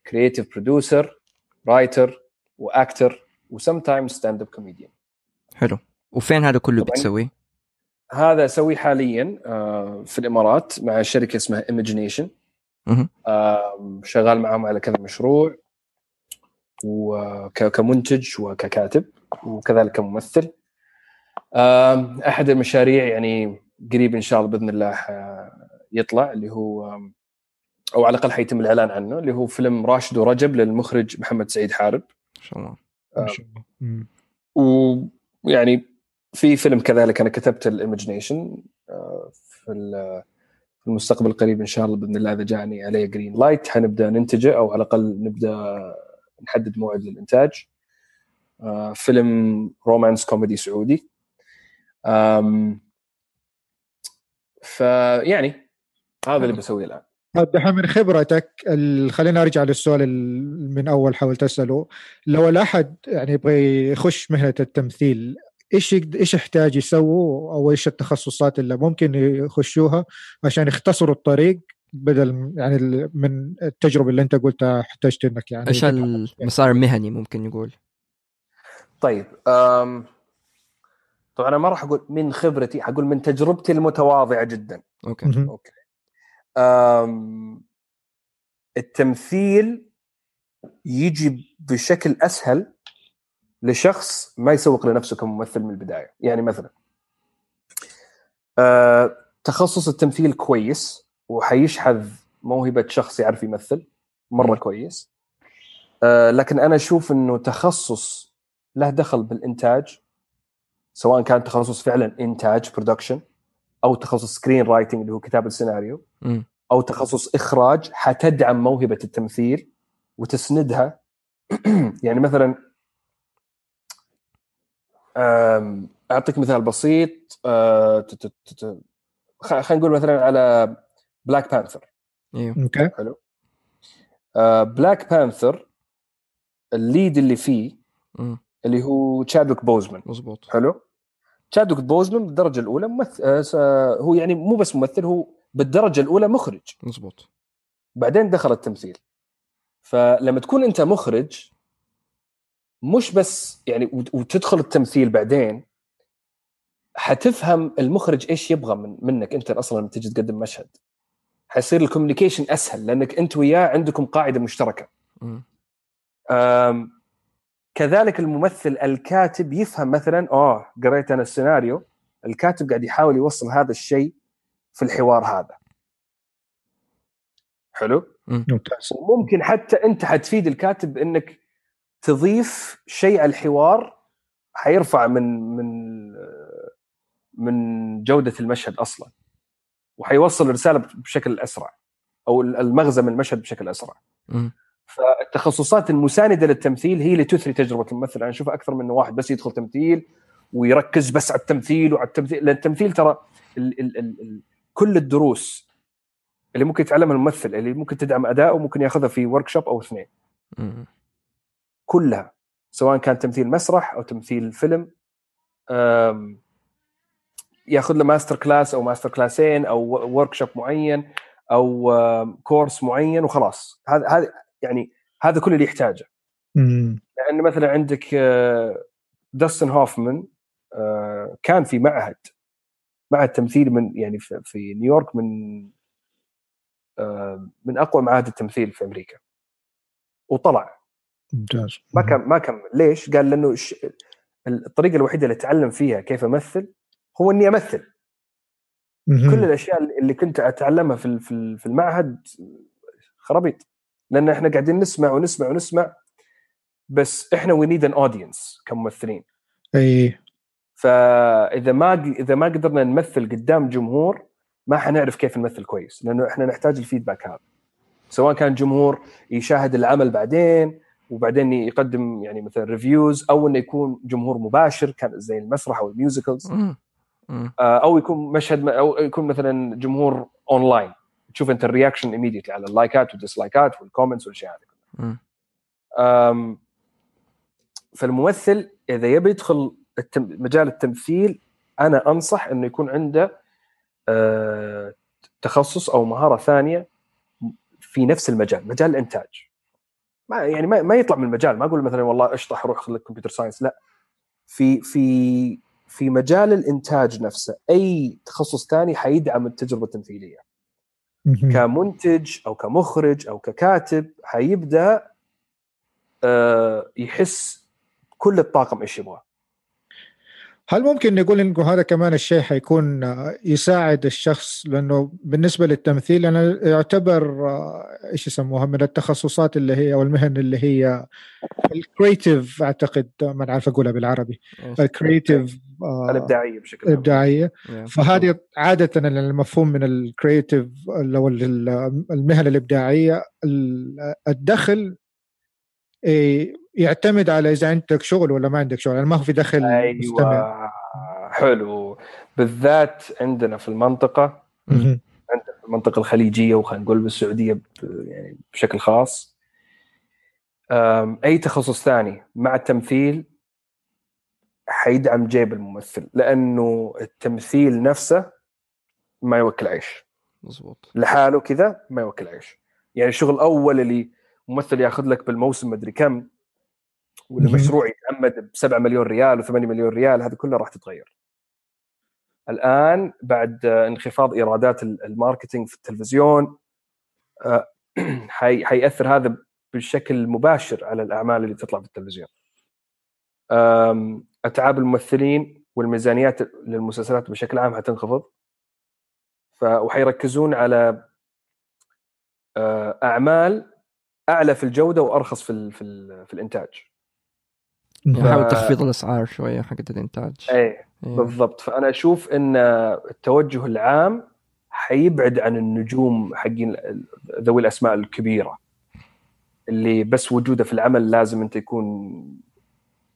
كرياتيف برودوسر، رايتر، وأكتر، وسمتايم ستاند أب كوميديان. حلو. وفين هذا كله بتسويه؟ هذا أسويه حاليا آه في الإمارات مع شركة اسمها Imagination. آه شغال معهم على كذا مشروع وكمنتج وككاتب وكذلك كممثل. آه أحد المشاريع يعني قريب إن شاء الله بإذن الله يطلع، اللي هو أو على الأقل حيتم الإعلان عنه، اللي هو فيلم راشد ورجب للمخرج محمد سعيد حارب إن شاء الله. إن شاء الله. ويعني في فيلم كذلك أنا كتبت الإيماجينيشن في المستقبل القريب إن شاء الله بإذن الله، إذا جاني عليه جرين لايت حنبدأ ننتجه، أو على الأقل نبدأ نحدد موعد للإنتاج. فيلم رومانس كوميدي سعودي. فيعني هذا اللي بسويه الآن. دحين من خبرتك، خلينا أرجع للسؤال من أول حاولت أسأله، لو الأحد يعني يبغى يخش مهنة التمثيل، إيش إيش يحتاج يسووا، أو إيش التخصصات اللي ممكن يخشوها عشان يختصروا الطريق، بدل يعني من التجربة اللي أنت قلتها احتجت إنك يعني إيش المسار المهني ممكن يقول؟ طيب أم... طبعا أنا ما راح أقول من خبرتي، أقول من تجربتي المتواضعة جدا. أوكي أوكي. أم... التمثيل يجي بشكل أسهل لشخص ما يسوق لنفسه كممثل من البداية. يعني مثلا أه... تخصص التمثيل كويس وحيشحذ موهبة شخص يعرف يمثل مرة كويس، أه... لكن أنا أشوف أنه تخصص له دخل بالإنتاج، سواء كان تخصص فعلا إنتاج برودكشن، أو تخصص سكرين رايتنج اللي هو كتابة السيناريو، أو تخصص إخراج، حتدعم موهبة التمثيل وتسندها. يعني مثلا أعطيك مثال بسيط، خلينا نقول مثلا على بلاك بانثر. حلو. بلاك بانثر الليد اللي فيه اللي هو تشادويك بوزمان. مزبوط. حلو. تشادويك بوزمان بالدرجة الأولى ممثل، هو يعني مو بس ممثل، هو بالدرجة الأولى مخرج. مزبوط. بعدين دخل التمثيل. فلما تكون أنت مخرج مش بس يعني وتدخل التمثيل بعدين، حتفهم المخرج إيش يبغى من منك أنت أصلاً لما تجي تقدم مشهد. حيصير الكوميونيكيشن أسهل، لأنك أنت وياه عندكم قاعدة مشتركة. م. أم كذلك الممثل الكاتب يفهم مثلا، اه قريت انا السيناريو، الكاتب قاعد يحاول يوصل هذا الشيء في الحوار هذا. حلو. ممتاز. وممكن حتى انت حتفيد الكاتب انك تضيف شيء على الحوار حيرفع من من من جودة المشهد اصلا، وحيوصل الرسالة بشكل اسرع، او المغزى من المشهد بشكل اسرع. م. فالتخصصات المساندة للتمثيل هي اللي تثري تجربة الممثل. أنا أشوف أكثر من واحد بس يدخل تمثيل ويركز بس على التمثيل وعلى التمثيل، لأن التمثيل ترى ال ال ال كل الدروس اللي ممكن يتعلمها الممثل، اللي ممكن تدعم أداءه وممكن يأخذها في وركشوب أو اثنين، م- كلها، سواء كان تمثيل مسرح أو تمثيل فيلم، يأخذ له ماستر كلاس أو ماستر كلاسين أو وركشوب معين أو كورس معين وخلاص. هذا هذا يعني هذا كل اللي يحتاجه. امم لأن مثلا عندك داستن هوفمان كان في معهد معهد تمثيل من يعني في نيويورك، من من اقوى معاهد التمثيل في امريكا، وطلع. ممتاز. ما كان ما كان ليش؟ قال لانه الطريقه الوحيده اللي اتعلم فيها كيف امثل هو اني امثل. مم. كل الاشياء اللي كنت اتعلمها في في المعهد خرابيط، لأن إحنا قاعدين نسمع ونسمع ونسمع بس، إحنا we need an audience كممثلين. أي. فإذا ما إذا ما قدرنا نمثل قدام جمهور ما حنعرف كيف نمثل كويس، لأنه إحنا نحتاج الفيدباك هذا، سواء كان جمهور يشاهد العمل بعدين وبعدين يقدم يعني مثلا ريفيوز، أو إنه يكون جمهور مباشر كان زي المسرح أو الميوزيكلز، أو يكون مشهد، أو يكون مثلا جمهور أونلاين تشوف أنت الرياكشن immediately على اللايكات والديسلايكات والكومنتس والشيء هذا. أمم فالممثل إذا يبي يدخل مجال التمثيل، أنا أنصح إنه يكون عنده أه تخصص أو مهارة ثانية في نفس المجال، مجال الإنتاج. ما يعني ما, ما يطلع من المجال، ما أقول مثلاً والله أشطح روح للكمبيوتر ساينس، لا، في في في مجال الإنتاج نفسه أي تخصص ثاني حيدعم التجربة التمثيلية. كمنتج أو كمخرج أو ككاتب حيبدأ يحس كل الطاقم إيش يبغى. هل ممكن نقول إنه هذا كمان الشيء حيكون يساعد الشخص؟ لأنه بالنسبة للتمثيل أنا يعتبر إيش يسموها من التخصصات اللي هي أو المهن اللي هي الكرياتيف، أعتقد ما نعرف أقولها بالعربي، الكرياتيف الإبداعية بشكل إبداعية. فهذه عادة المفهوم من الكرياتيف أو المهن الإبداعية، الدخل يعتمد على إذا عندك شغل ولا ما عندك شغل، يعني ما هو في دخل. أيوة مستمر. حلو، بالذات عندنا في المنطقة، عندنا في المنطقة الخليجية وخلينا نقول بالسعودية يعني بشكل خاص، أي تخصص ثاني مع التمثيل حيدعم جيب الممثل، لأنه التمثيل نفسه ما يوكل عيش. مزبوط. لحاله كذا ما يوكل عيش، يعني الشغل الأول اللي ممثل ياخذ لك بالموسم مدري كم، ولا مشروع يتعمد بسبعة مليون ريال وثمانية مليون ريال، هذا كله راح تتغير الآن بعد انخفاض إيرادات الماركتينج في التلفزيون. حيأثر هذا بشكل مباشر على الأعمال اللي تطلع في التلفزيون. أتعاب الممثلين والميزانيات للمسلسلات بشكل عام هتنخفض، وحيركزون على أعمال أعلى في الجودة وأرخص في ال في, ال في الإنتاج. نحاول ف... تخفيض الأسعار شوية حق الإنتاج. أي بالضبط. فأنا أشوف إن التوجه العام حيبعد عن النجوم حقين ذوي الأسماء الكبيرة اللي بس وجوده في العمل لازم أنت يكون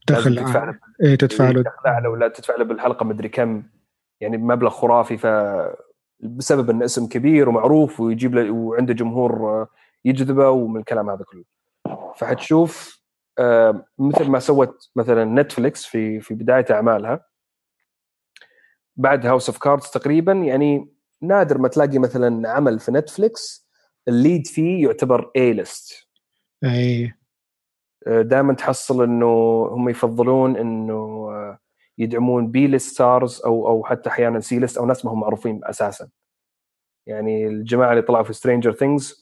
دخل تدفع إيه تدفعله أعلى، ولا تدفعله بالحلقة مدري كم، يعني بمبلغ خرافي، فبسبب إن اسم كبير ومعروف ويجيب له وعنده جمهور يجذبه ومن الكلام هذا كله. فحتشوف مثل ما سوت مثلا نتفليكس في في بداية أعمالها بعد هاوس اوف كاردز تقريبا، يعني نادر ما تلاقي مثلا عمل في نتفليكس الليد فيه يعتبر اي ليست. اي دائما تحصل انه هم يفضلون انه يدعمون بي ليست ستارز او او حتى احيانا سي ليست او ناس ما هم معروفين اساسا، يعني الجماعة اللي طلعوا في سترينجر ثينجز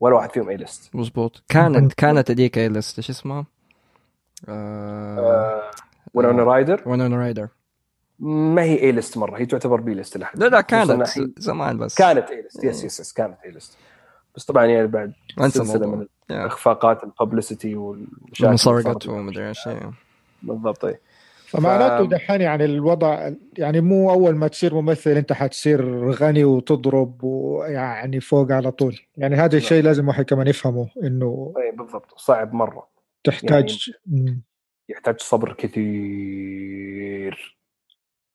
ولا واحد فيهم A-list. مزبوط. كانت كانت هذيك A-list ايش اسمها؟ ااا ونونا رايدر. ونونا رايدر ما هي A-list مرة، هي تعتبر B-list لحد. لا لا كانت زمان بس. كانت A-list. يس يس يس كانت A-list. بس طبعا يعني بعد سلسلة من الإخفاقات الببليستي والمسرقات ومدري ايش. بالضبط. اي فمعناته دحين يعني الوضع يعني مو أول ما تصير ممثل أنت حتصير غني وتضرب ويعني فوق على طول، يعني هذا الشيء لازم واحد كمان يفهمه إنه طيب بالضبط صعب مرة، تحتاج يعني يحتاج صبر كثير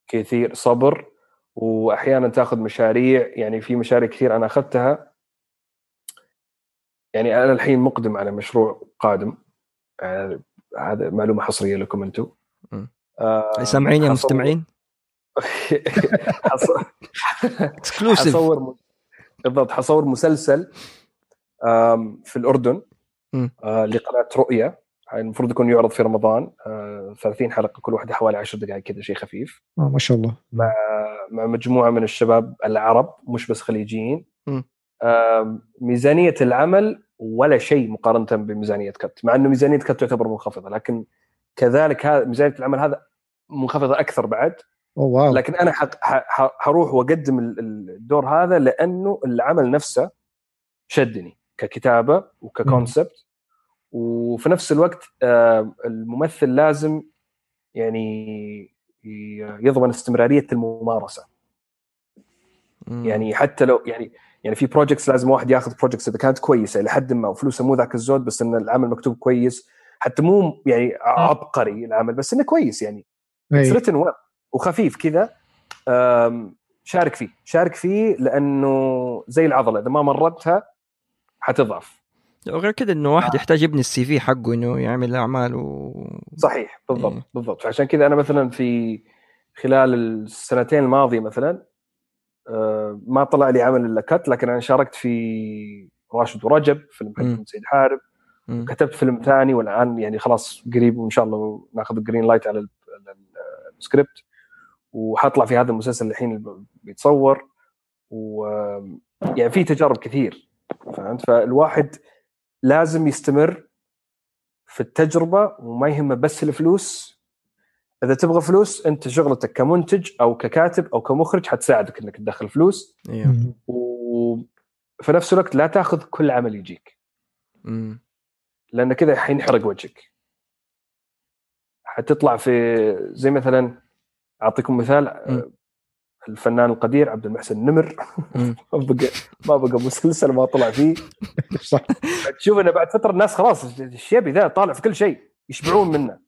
كثير صبر، وأحيانا تأخذ مشاريع، يعني في مشاريع كثير أنا أخذتها، يعني أنا الحين مقدم على مشروع قادم، يعني هذا معلومة حصرية لكم أنتم. أه سامعين يا مستمعين؟ حصور بالضبط، حصور مسلسل في الأردن لقناة رؤية، المفروض يكون يعرض في رمضان، ثلاثين حلقة كل واحدة حوالي عشر دقائق كذا، شيء خفيف ما شاء الله، مع مع مجموعة من الشباب العرب مش بس خليجيين. ميزانية العمل ولا شيء مقارنة بميزانية كات، مع أنه ميزانية كات تعتبر منخفضة، لكن كذلك هذا ميزانية العمل هذا منخفضة أكثر بعد. أوه. لكن أنا حروح وأقدم الدور هذا لأنه العمل نفسه شدني ككتابة وككونسبت، وفي نفس الوقت الممثل لازم يعني يضمن استمرارية الممارسة. مم. يعني حتى لو يعني يعني في بروجكتس لازم واحد ياخذ بروجكتس إذا كانت كويسة لحد ما وفلوسه مو ذاك الزود، بس إن العمل مكتوب كويس، حتى مو يعني عبقري العمل بس انه كويس، يعني written well وخفيف كذا. شارك فيه شارك فيه لانه زي العضله اذا ما مرتها حتضعف. غير كذا انه واحد يحتاج يبني السي في حقه انه يعمل اعمال و... صحيح بالضبط. إيه. بالضبط. عشان كذا انا مثلا في خلال السنتين الماضيه مثلا ما طلع لي عمل الا كت، لكن انا شاركت في راشد ورجب فيلم حق سيد حارب، كتبت فيلم ثاني، والآن يعني خلاص قريب وإن شاء الله ناخذ الجرين لايت على السكريبت، وحطلع في هذا المسلسل الحين بيتصور، ويعني في تجارب كثير. فهمت؟ فالواحد لازم يستمر في التجربة وما يهمه بس الفلوس، إذا تبغى فلوس أنت شغلتك كمنتج أو ككاتب أو كمخرج حتساعدك إنك تدخل فلوس وفي نفس الوقت لا تأخذ كل عمل يجيك لأن كذا حينحرق وجهك. حتطلع في زي مثلا أعطيكم مثال م. الفنان القدير عبد المحسن نمر ما بقى ما بقى مسلسل ما طلع فيه. تشوف أنه بعد فترة الناس خلاص الشيبي ذا طالع في كل شيء يشبعون منه.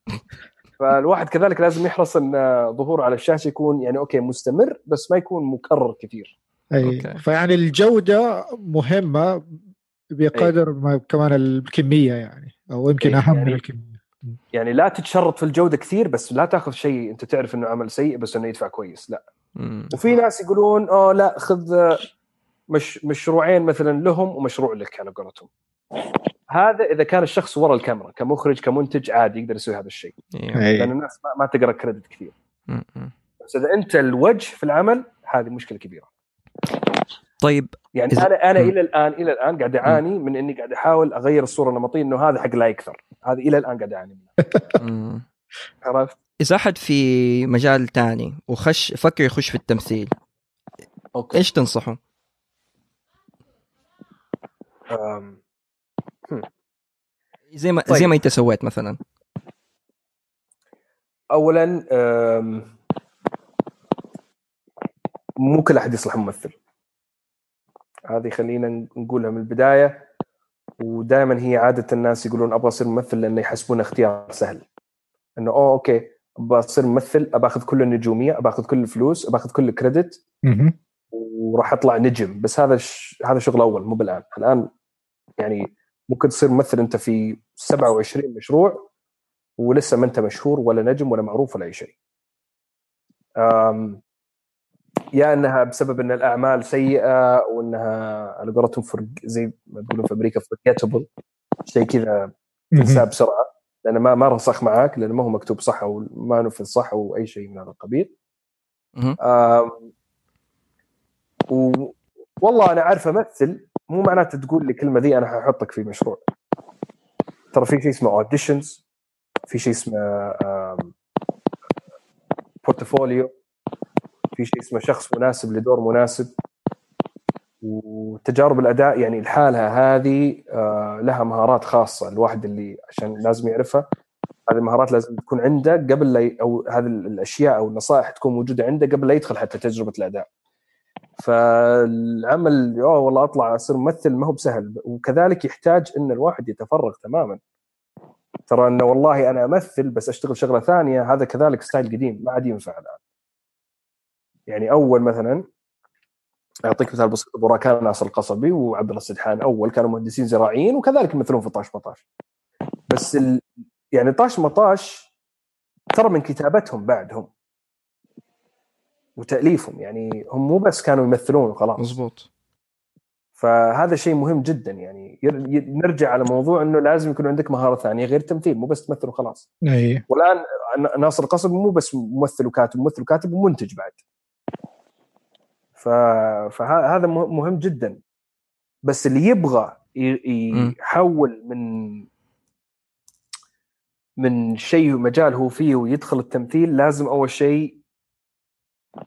فالواحد كذلك لازم يحرص أن ظهوره على الشاشة يكون يعني أوكي مستمر بس ما يكون مكرر كثير. أي. فيعني الجودة مهمة بقدر ما كمان الكمية يعني أو يمكن أهم يعني من الكمية. يعني لا تتشرط في الجودة كثير بس لا تأخذ شيء أنت تعرف أنه عمل سيء بس أنه يدفع كويس لا. مم. وفي ناس يقولون آه لا خذ مش مشروعين مثلا لهم ومشروع لك على قولتهم. هذا إذا كان الشخص وراء الكاميرا كمخرج كمنتج عادي يقدر يسوي هذا الشيء لأن الناس ما, ما تقرأ كريدت كثير. مم. بس إذا أنت الوجه في العمل هذه مشكلة كبيرة. طيب يعني إذا... أنا أنا إلى الآن إلى الآن قاعد أعاني من إني قاعد أحاول أغير الصورة النمطية إنه هذا حق لا يكثر. هذا إلى الآن قاعد أعاني منه. عرفت؟ إذا أحد في مجال تاني وخش فكر يخش في التمثيل أوكي. إيش تنصحه؟ أم... زي ما طيب. زي ما أنت سويت مثلا. أولا أم... مو كل أحد يصلح ممثل. هذه خلينا نقولها من البداية. ودائما هي عادة الناس يقولون أبغى أصير ممثل لأن يحسبون اختيار سهل إنه أوه أوكي بصير ممثل أباخذ كل النجومية أباخذ كل الفلوس أباخذ كل الكريدت وراح أطلع نجم. بس هذا ش... هذا شغل أول مو بالآن. الآن يعني ممكن تصير ممثل أنت في سبعة وعشرين مشروع ولسه ما أنت مشهور ولا نجم ولا معروف ولا أي شيء. أم... يا أنها بسبب أن الأعمال سيئة وأنها على قولتهم فرق زي ما يقولون في أمريكا forgettable شيء كذا تنسى بسرعة لأن ما ما رسخ معاك لأن ما هو مكتوب صح وما نفذ صح وأي شيء من هذا القبيل. و... والله أنا عارف أمثل مو معناته تقول لي كلمة ذي أنا هحطك في مشروع. ترى في شيء اسمه auditions في شيء اسمه portfolio في شيء اسمه شخص مناسب لدور مناسب. وتجارب الأداء يعني الحالها هذه لها مهارات خاصة الواحد اللي عشان لازم يعرفها. هذه المهارات لازم تكون عنده قبل لا أو هذه الأشياء أو النصائح تكون موجودة عنده قبل لا يدخل حتى تجربة الأداء. فالعمل أوه والله أطلع أصير ممثل ما هو بسهل. وكذلك يحتاج إن الواحد يتفرغ تماما. ترى إنه والله أنا أمثل بس أشتغل شغلة ثانية هذا كذلك ستايل قديم ما عاد ينفع الآن. يعني أول مثلا أعطيك مثال بسيط برا كان ناصر القصبي وعبد الله السدحان أول كانوا مهندسين زراعيين وكذلك مثلون في طاش مطاش. بس ال... يعني طاش مطاش ترى من كتابتهم بعدهم وتأليفهم يعني هم مو بس كانوا يمثلون وخلاص. مزبوط. فهذا شيء مهم جدا يعني ير... نرجع على موضوع إنه لازم يكون عندك مهارة ثانية غير التمثيل مو بس تمثل وخلاص. أيه. والآن ناصر القصبي مو بس ممثل وكاتب ممثل وكاتب ومنتج بعد. فهذا مهم جدا. بس اللي يبغى يحول من من شيء مجال هو فيه ويدخل التمثيل لازم أول شيء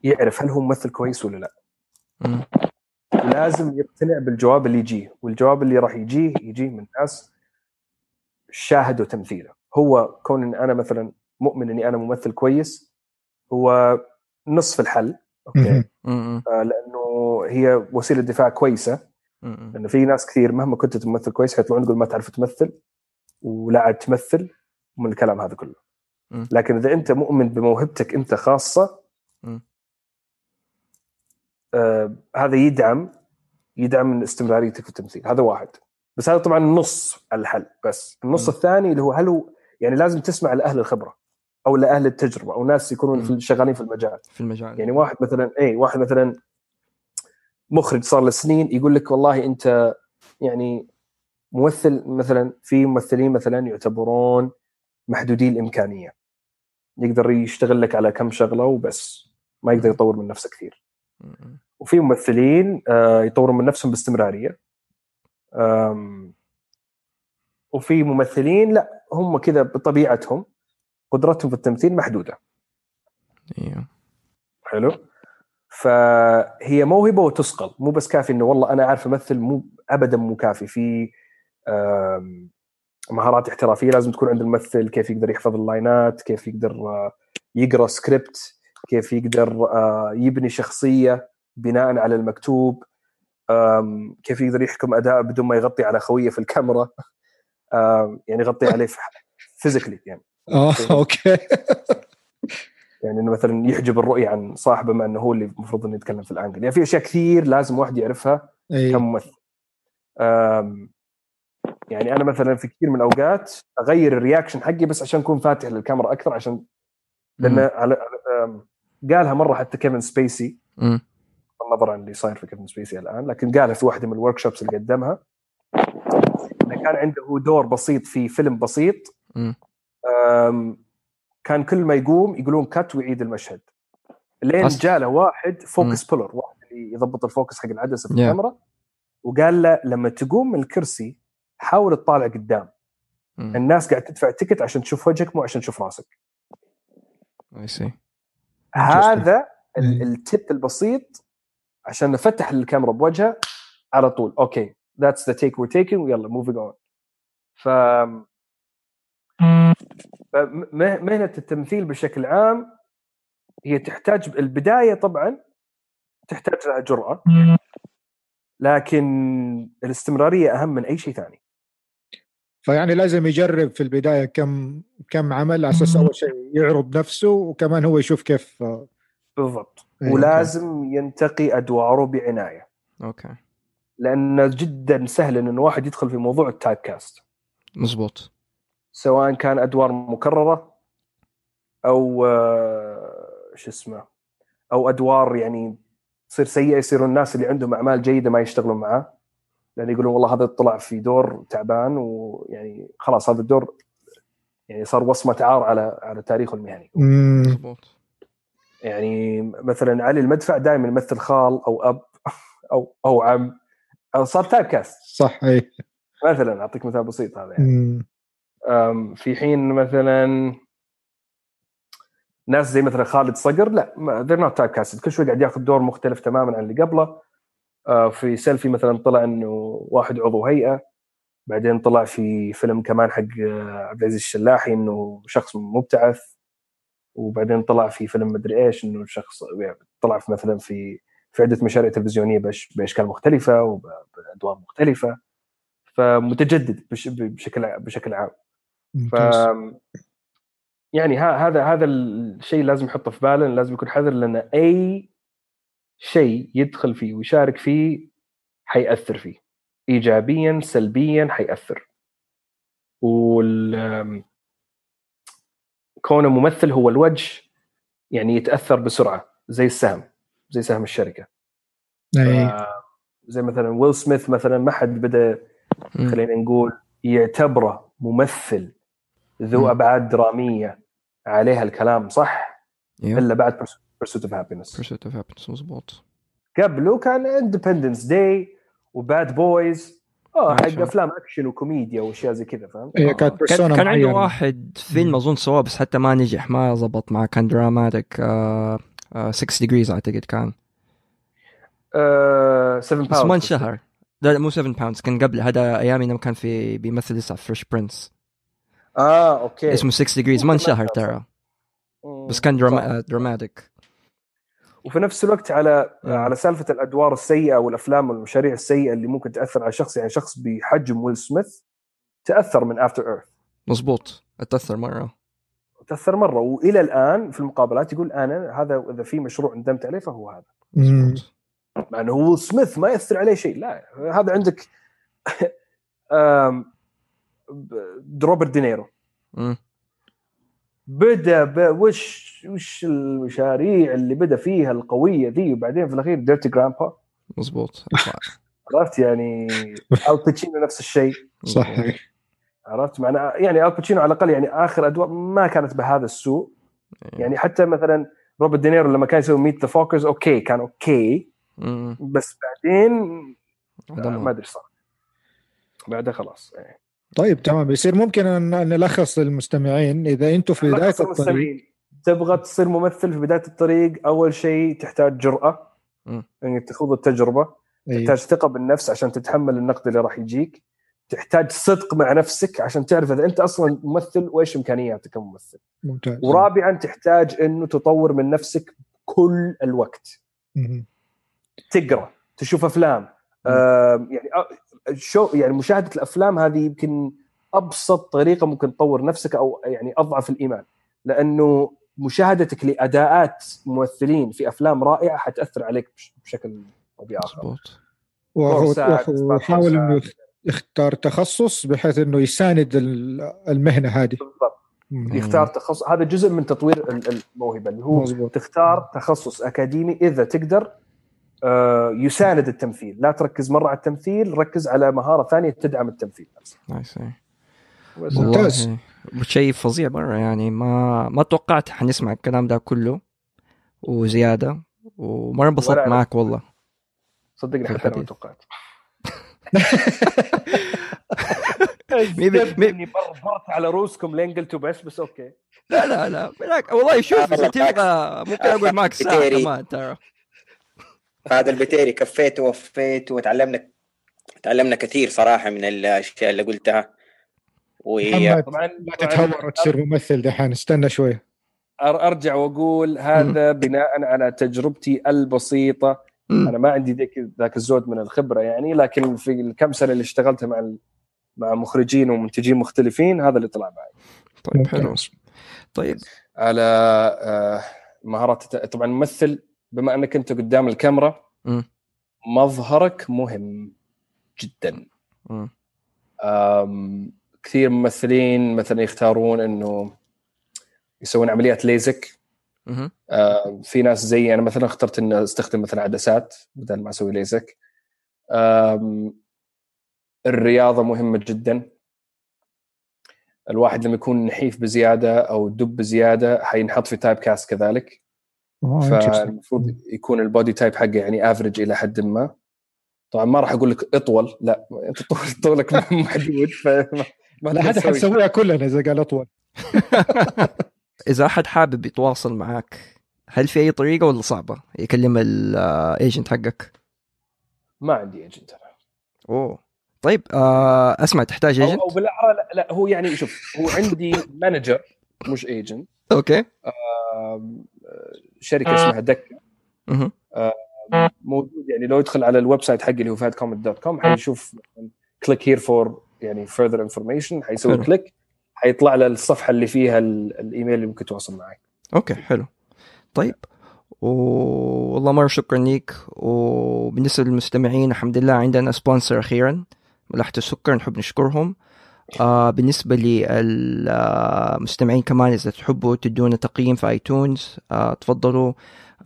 يعرف هل هو ممثل كويس ولا لا. لازم يقتنع بالجواب اللي يجيه والجواب اللي راح يجيه يجيه من ناس شاهدوا تمثيله. هو كون إن أنا مثلا مؤمن أني أنا ممثل كويس هو نصف الحل. أوكي. لأنه هي وسيلة دفاع كويسة لأنه في ناس كثير مهما كنت تمثل كويس حيطلعون يقول ما تعرف تمثل ولا عاد تمثل ومن الكلام هذا كله. لكن إذا أنت مؤمن بموهبتك أنت خاصة آه هذا يدعم يدعم استمراريتك في التمثيل. هذا واحد. بس هذا طبعا نص الحل. بس النص الثاني اللي هو هل هو يعني لازم تسمع لأهل الخبرة أو لأهل التجربة أو ناس يكونون في شغالين في المجال في المجال يعني واحد مثلا أي واحد مثلا مخرج صار له سنين يقول لك والله أنت يعني ممثل مثلا في ممثلين مثلا يعتبرون محدودي الإمكانية يقدر يشتغل لك على كم شغلة وبس ما يقدر يطور من نفسه كثير. وفي ممثلين يطورون من نفسهم باستمرارية. وفي ممثلين لا هم كذا بطبيعتهم قدرتهم في التمثيل محدودة ايوه حلو. فهي موهبه وتسقل، مو بس كافي انه والله انا عارف امثل، مو ابدا مو كافي. في مهارات احترافيه لازم تكون عند الممثل، كيف يقدر يحفظ اللاينات، كيف يقدر يقرا سكريبت، كيف يقدر يبني شخصيه بناء على المكتوب، كيف يقدر يحكم اداء بدون ما يغطي على خويه في الكاميرا، يعني يغطي عليه فيزيكلي يعني. اه اوكي. يعني انه مثلا يحجب الرؤيه عن صاحبه مع انه هو اللي المفروض انه يتكلم في الانجل. يعني في اشياء كثير لازم واحد يعرفها كممثل. يعني انا مثلا في كثير من الاوقات اغير الرياكشن حقي بس عشان اكون فاتح للكاميرا اكثر، عشان لان على قالها مره حتى كيفن سبيسي، بالنظر عن اللي صاير في كيفن سبيسي الان، لكن قالها في واحده من الوركشوبس اللي قدمها، انه كان عنده دور بسيط في فيلم بسيط، كان كل ما يقوم يقولون كات ويعيد المشهد، لين جاله واحد فوكس بولر، واحد اللي يضبط الفوكس حق العدسه في yeah. الكاميرا، وقال له لما تقوم من الكرسي حاول تطالع قدام، مم. الناس قاعد تدفع تيكت عشان تشوف وجهك مو عشان تشوف راسك. هذا التيب البسيط عشان نفتح الكاميرا بوجهه على طول، اوكي ذاتس ذا تيك وير تيكينج، ويلا موفينج اون. ف مهنة التمثيل بشكل عام هي تحتاج البداية، طبعا تحتاج لها جرأة، لكن الاستمرارية أهم من أي شيء ثاني. فيعني لازم يجرب في البداية كم كم عمل على أساس أول شيء يعرض نفسه، وكمان هو يشوف كيف بالضبط. ولازم ينتقي أدواره بعناية، أوكي، لأنه جدا سهل إن واحد يدخل في موضوع التايب كاست. مزبوط، سواء كان أدوار مكررة أو شو اسمه، أو أدوار يعني تصير سيئة، يصيروا الناس اللي عندهم أعمال جيدة ما يشتغلون معاه، لأن يقولون والله هذا طلع في دور تعبان، ويعني خلاص هذا الدور يعني صار وصمة عار على على تاريخه المهني. يعني مثلا علي المدفع دائما يمثل خال أو أب أو أو عم، أو صار تايب كاست. صح، أي مثلا أعطيك مثال بسيط هذا يعني. مم. في حين مثلا ناس زي مثلا خالد صقر، لا they're not typecast، كل شوي قاعد ياخذ دور مختلف تماما عن اللي قبله. في سيلفي مثلا طلع انه واحد عضو هيئه، بعدين طلع في فيلم كمان حق عبد العزيز الشلاحي انه شخص مبتعث، وبعدين طلع في فيلم مدري ايش انه شخص، طلع في مثلا في في عده مشاريع تلفزيونيه باشكال مختلفه وبادوار مختلفه، فمتجدد بشكل بشكل عام. ف يعني هذا هذا الشيء لازم نحطه في بالنا، لازم يكون حذر، لأن أي شيء يدخل فيه ويشارك فيه حيأثر فيه إيجابيا سلبيا، حيأثر. وال كونه ممثل هو الوجه، يعني يتأثر بسرعة زي السهم، زي سهم الشركة. زي مثلا ويل سميث مثلا، ما حد بدأ، خلينا نقول يعتبره ممثل ذو أبعاد درامية عليها الكلام، صح؟ yeah. إلا بعد Pursuit of Happiness. Pursuit of Happiness مزبوط. قبله كان Independence Day وBad Boys، آه حق أفلام أكشن وكوميديا وأشياء زي كذا، فاهم؟ yeah, كان, كان عنده واحد فيلم أظن سوا بس حتى ما نجح، ما زبط معه، كان دراماتيك، آه آه six degrees أعتقد كان. آه seven pounds. ثمان شهر. لا مو seven pounds، كان قبل هذا أيام إنه كان في بيمثل لسه Fresh Prince. اه اوكي، اسمه six degrees، من شهر ترى، بس كان دراما دراماتيك. وفي نفس الوقت على yeah. على سالفه الادوار السيئه والافلام والمشاريع السيئه اللي ممكن تاثر على شخص، يعني شخص بحجم ويل سميث تاثر من افتر ايرث. مزبوط، تاثر مره تاثر مره والى الان في المقابلات يقول انا هذا اذا في مشروع ندمت عليه فهو هذا. مزبوط، مع انه ويل سميث ما ياثر عليه شيء، لا هذا عندك روبرت دينيرو مم. بدا بوش وش المشاريع اللي بدا فيها القويه ذي، وبعدين في الاخير ديرتي جرامبا. مزبوط، عرفت يعني. الباتشينو نفس الشيء، صحيح، عرفت معنا يعني. الباتشينو على الاقل يعني اخر ادوار ما كانت بهذا السوء يعني. حتى مثلا روبرت دينيرو لما كان يسوي ميت ذا فوكس، اوكي كان اوكي مم. بس بعدين ما ادري صار بعدها خلاص يعني. طيب تمام، يصير ممكن أن نلخص المستمعين إذا أنتم في بداية الطريق. تبغى تصير ممثل في بداية الطريق أول شيء تحتاج جرأة إنك يعني تخوض التجربة. أيوة. تحتاج ثقة بالنفس عشان تتحمل النقد اللي راح يجيك. تحتاج صدق مع نفسك عشان تعرف إذا أنت أصلاً ممثل وإيش إمكانياتك كممثل. ممتاز. ورابعاً تحتاج إنه تطور من نفسك كل الوقت. مم. تقرأ، تشوف أفلام، آه يعني شو يعني مشاهدة الأفلام هذه يمكن أبسط طريقة ممكن تطور نفسك أو يعني أضعف الإيمان، لأنه مشاهدتك لأداءات ممثلين في أفلام رائعة حتأثر عليك بشكل أو بآخر. وحاول إنه يختار تخصص بحيث إنه يساند المهنة هذه. بالضبط. يختار تخصص، هذا جزء من تطوير الموهبة اللي هو مزبوط. تختار تخصص أكاديمي إذا تقدر يساند التمثيل، لا تركز مرة على التمثيل، ركز على مهارة ثانية تدعم التمثيل. نايس. ممتاز. شيء فظيع مرة، يعني ما ما توقعت حنسمع الكلام ده كله وزيادة، ومرة انبسطت معك والله صدقني حتى أنا ما توقعت. ميبني بربرت على روسكم لين قلتوا بس بس أوكي. لا لا لا بلاك والله. شوف تبغى ممكن أقول معك ساعة كمان ترى. هذا البتيري كفيت ووفيت وتعلمنا تعلمنا كثير صراحة من الأشياء اللي قلتها. وهي طبعا لا تتهور تصير ممثل دحين، استنى شوي. أرجع وأقول هذا بناء على تجربتي البسيطة. أنا ما عندي ذاك ذاك الزود من الخبرة يعني، لكن في الكم سنة اللي اشتغلتها مع مع مخرجين ومنتجين مختلفين هذا اللي طلع معي. طيب حلو. طيب على مهارات طبعا ممثل، بما أنك أنت قدام الكاميرا م. مظهرك مهم جدا. كثير ممثلين مثلا يختارون أنه يسوون عمليات ليزك. آه في ناس زي أنا مثلا اخترت أن استخدم مثلا عدسات بدل ما أسوي ليزك. الرياضة مهمة جدا، الواحد لما يكون نحيف بزيادة أو دب بزيادة حينحط في تايب كاست كذلك. فالمفروض يكون البودي تايب حقه يعني افريج إلى حد ما. طبعا ما راح أقول لك اطول، لا انت طولك محدود، فما حد حيسويها كلنا اذا قال اطول. اذا احد حابب يتواصل معك هل في اي طريقه ولا صعبه يكلم الايجنت حقك؟ ما عندي ايجنت انا. اوه طيب. آه اسمع، تحتاج ايجنت او بالاحرى؟ لا, لا هو يعني شوف، هو عندي مانجر مش ايجنت. اوكي. آه شركه اسمها دكه. آه موجود يعني لو يدخل على الويب سايت حقي اللي هو فهد كوميدي دوت كوم حيشوف كليك هير فور يعني فيرذر انفورميشن، حيسوي كليك حيطلع له الصفحه اللي فيها الايميل اللي ممكن تتواصل معي. اوكي حلو. طيب والله مره شكرا لك. وبالنسبه للمستمعين الحمد لله عندنا سبونسر اخيرا، ملاحه السكر، نحب نشكرهم. آه بالنسبة للمستمعين كمان إذا تحبوا تدونا تقييم في آيتونز آه تفضلوا.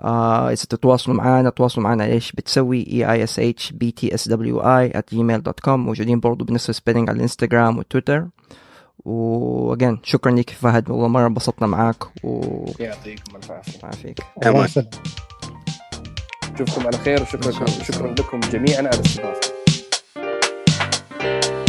آه إذا تتواصلوا معنا تواصلوا معنا ليش بتسوي إي آي إس إتش بي تي إس دبليو آي آت جيميل دوت كوم. موجودين برضو بنفس السبيلينج على الانستغرام والتويتر. وأجين شكرا لك فهد، والله مرة انبسطنا معاك. يعطيكم العافية. عافيك. شوفكم على خير، وشكرا شكرا لكم جميعا على الاستضافة.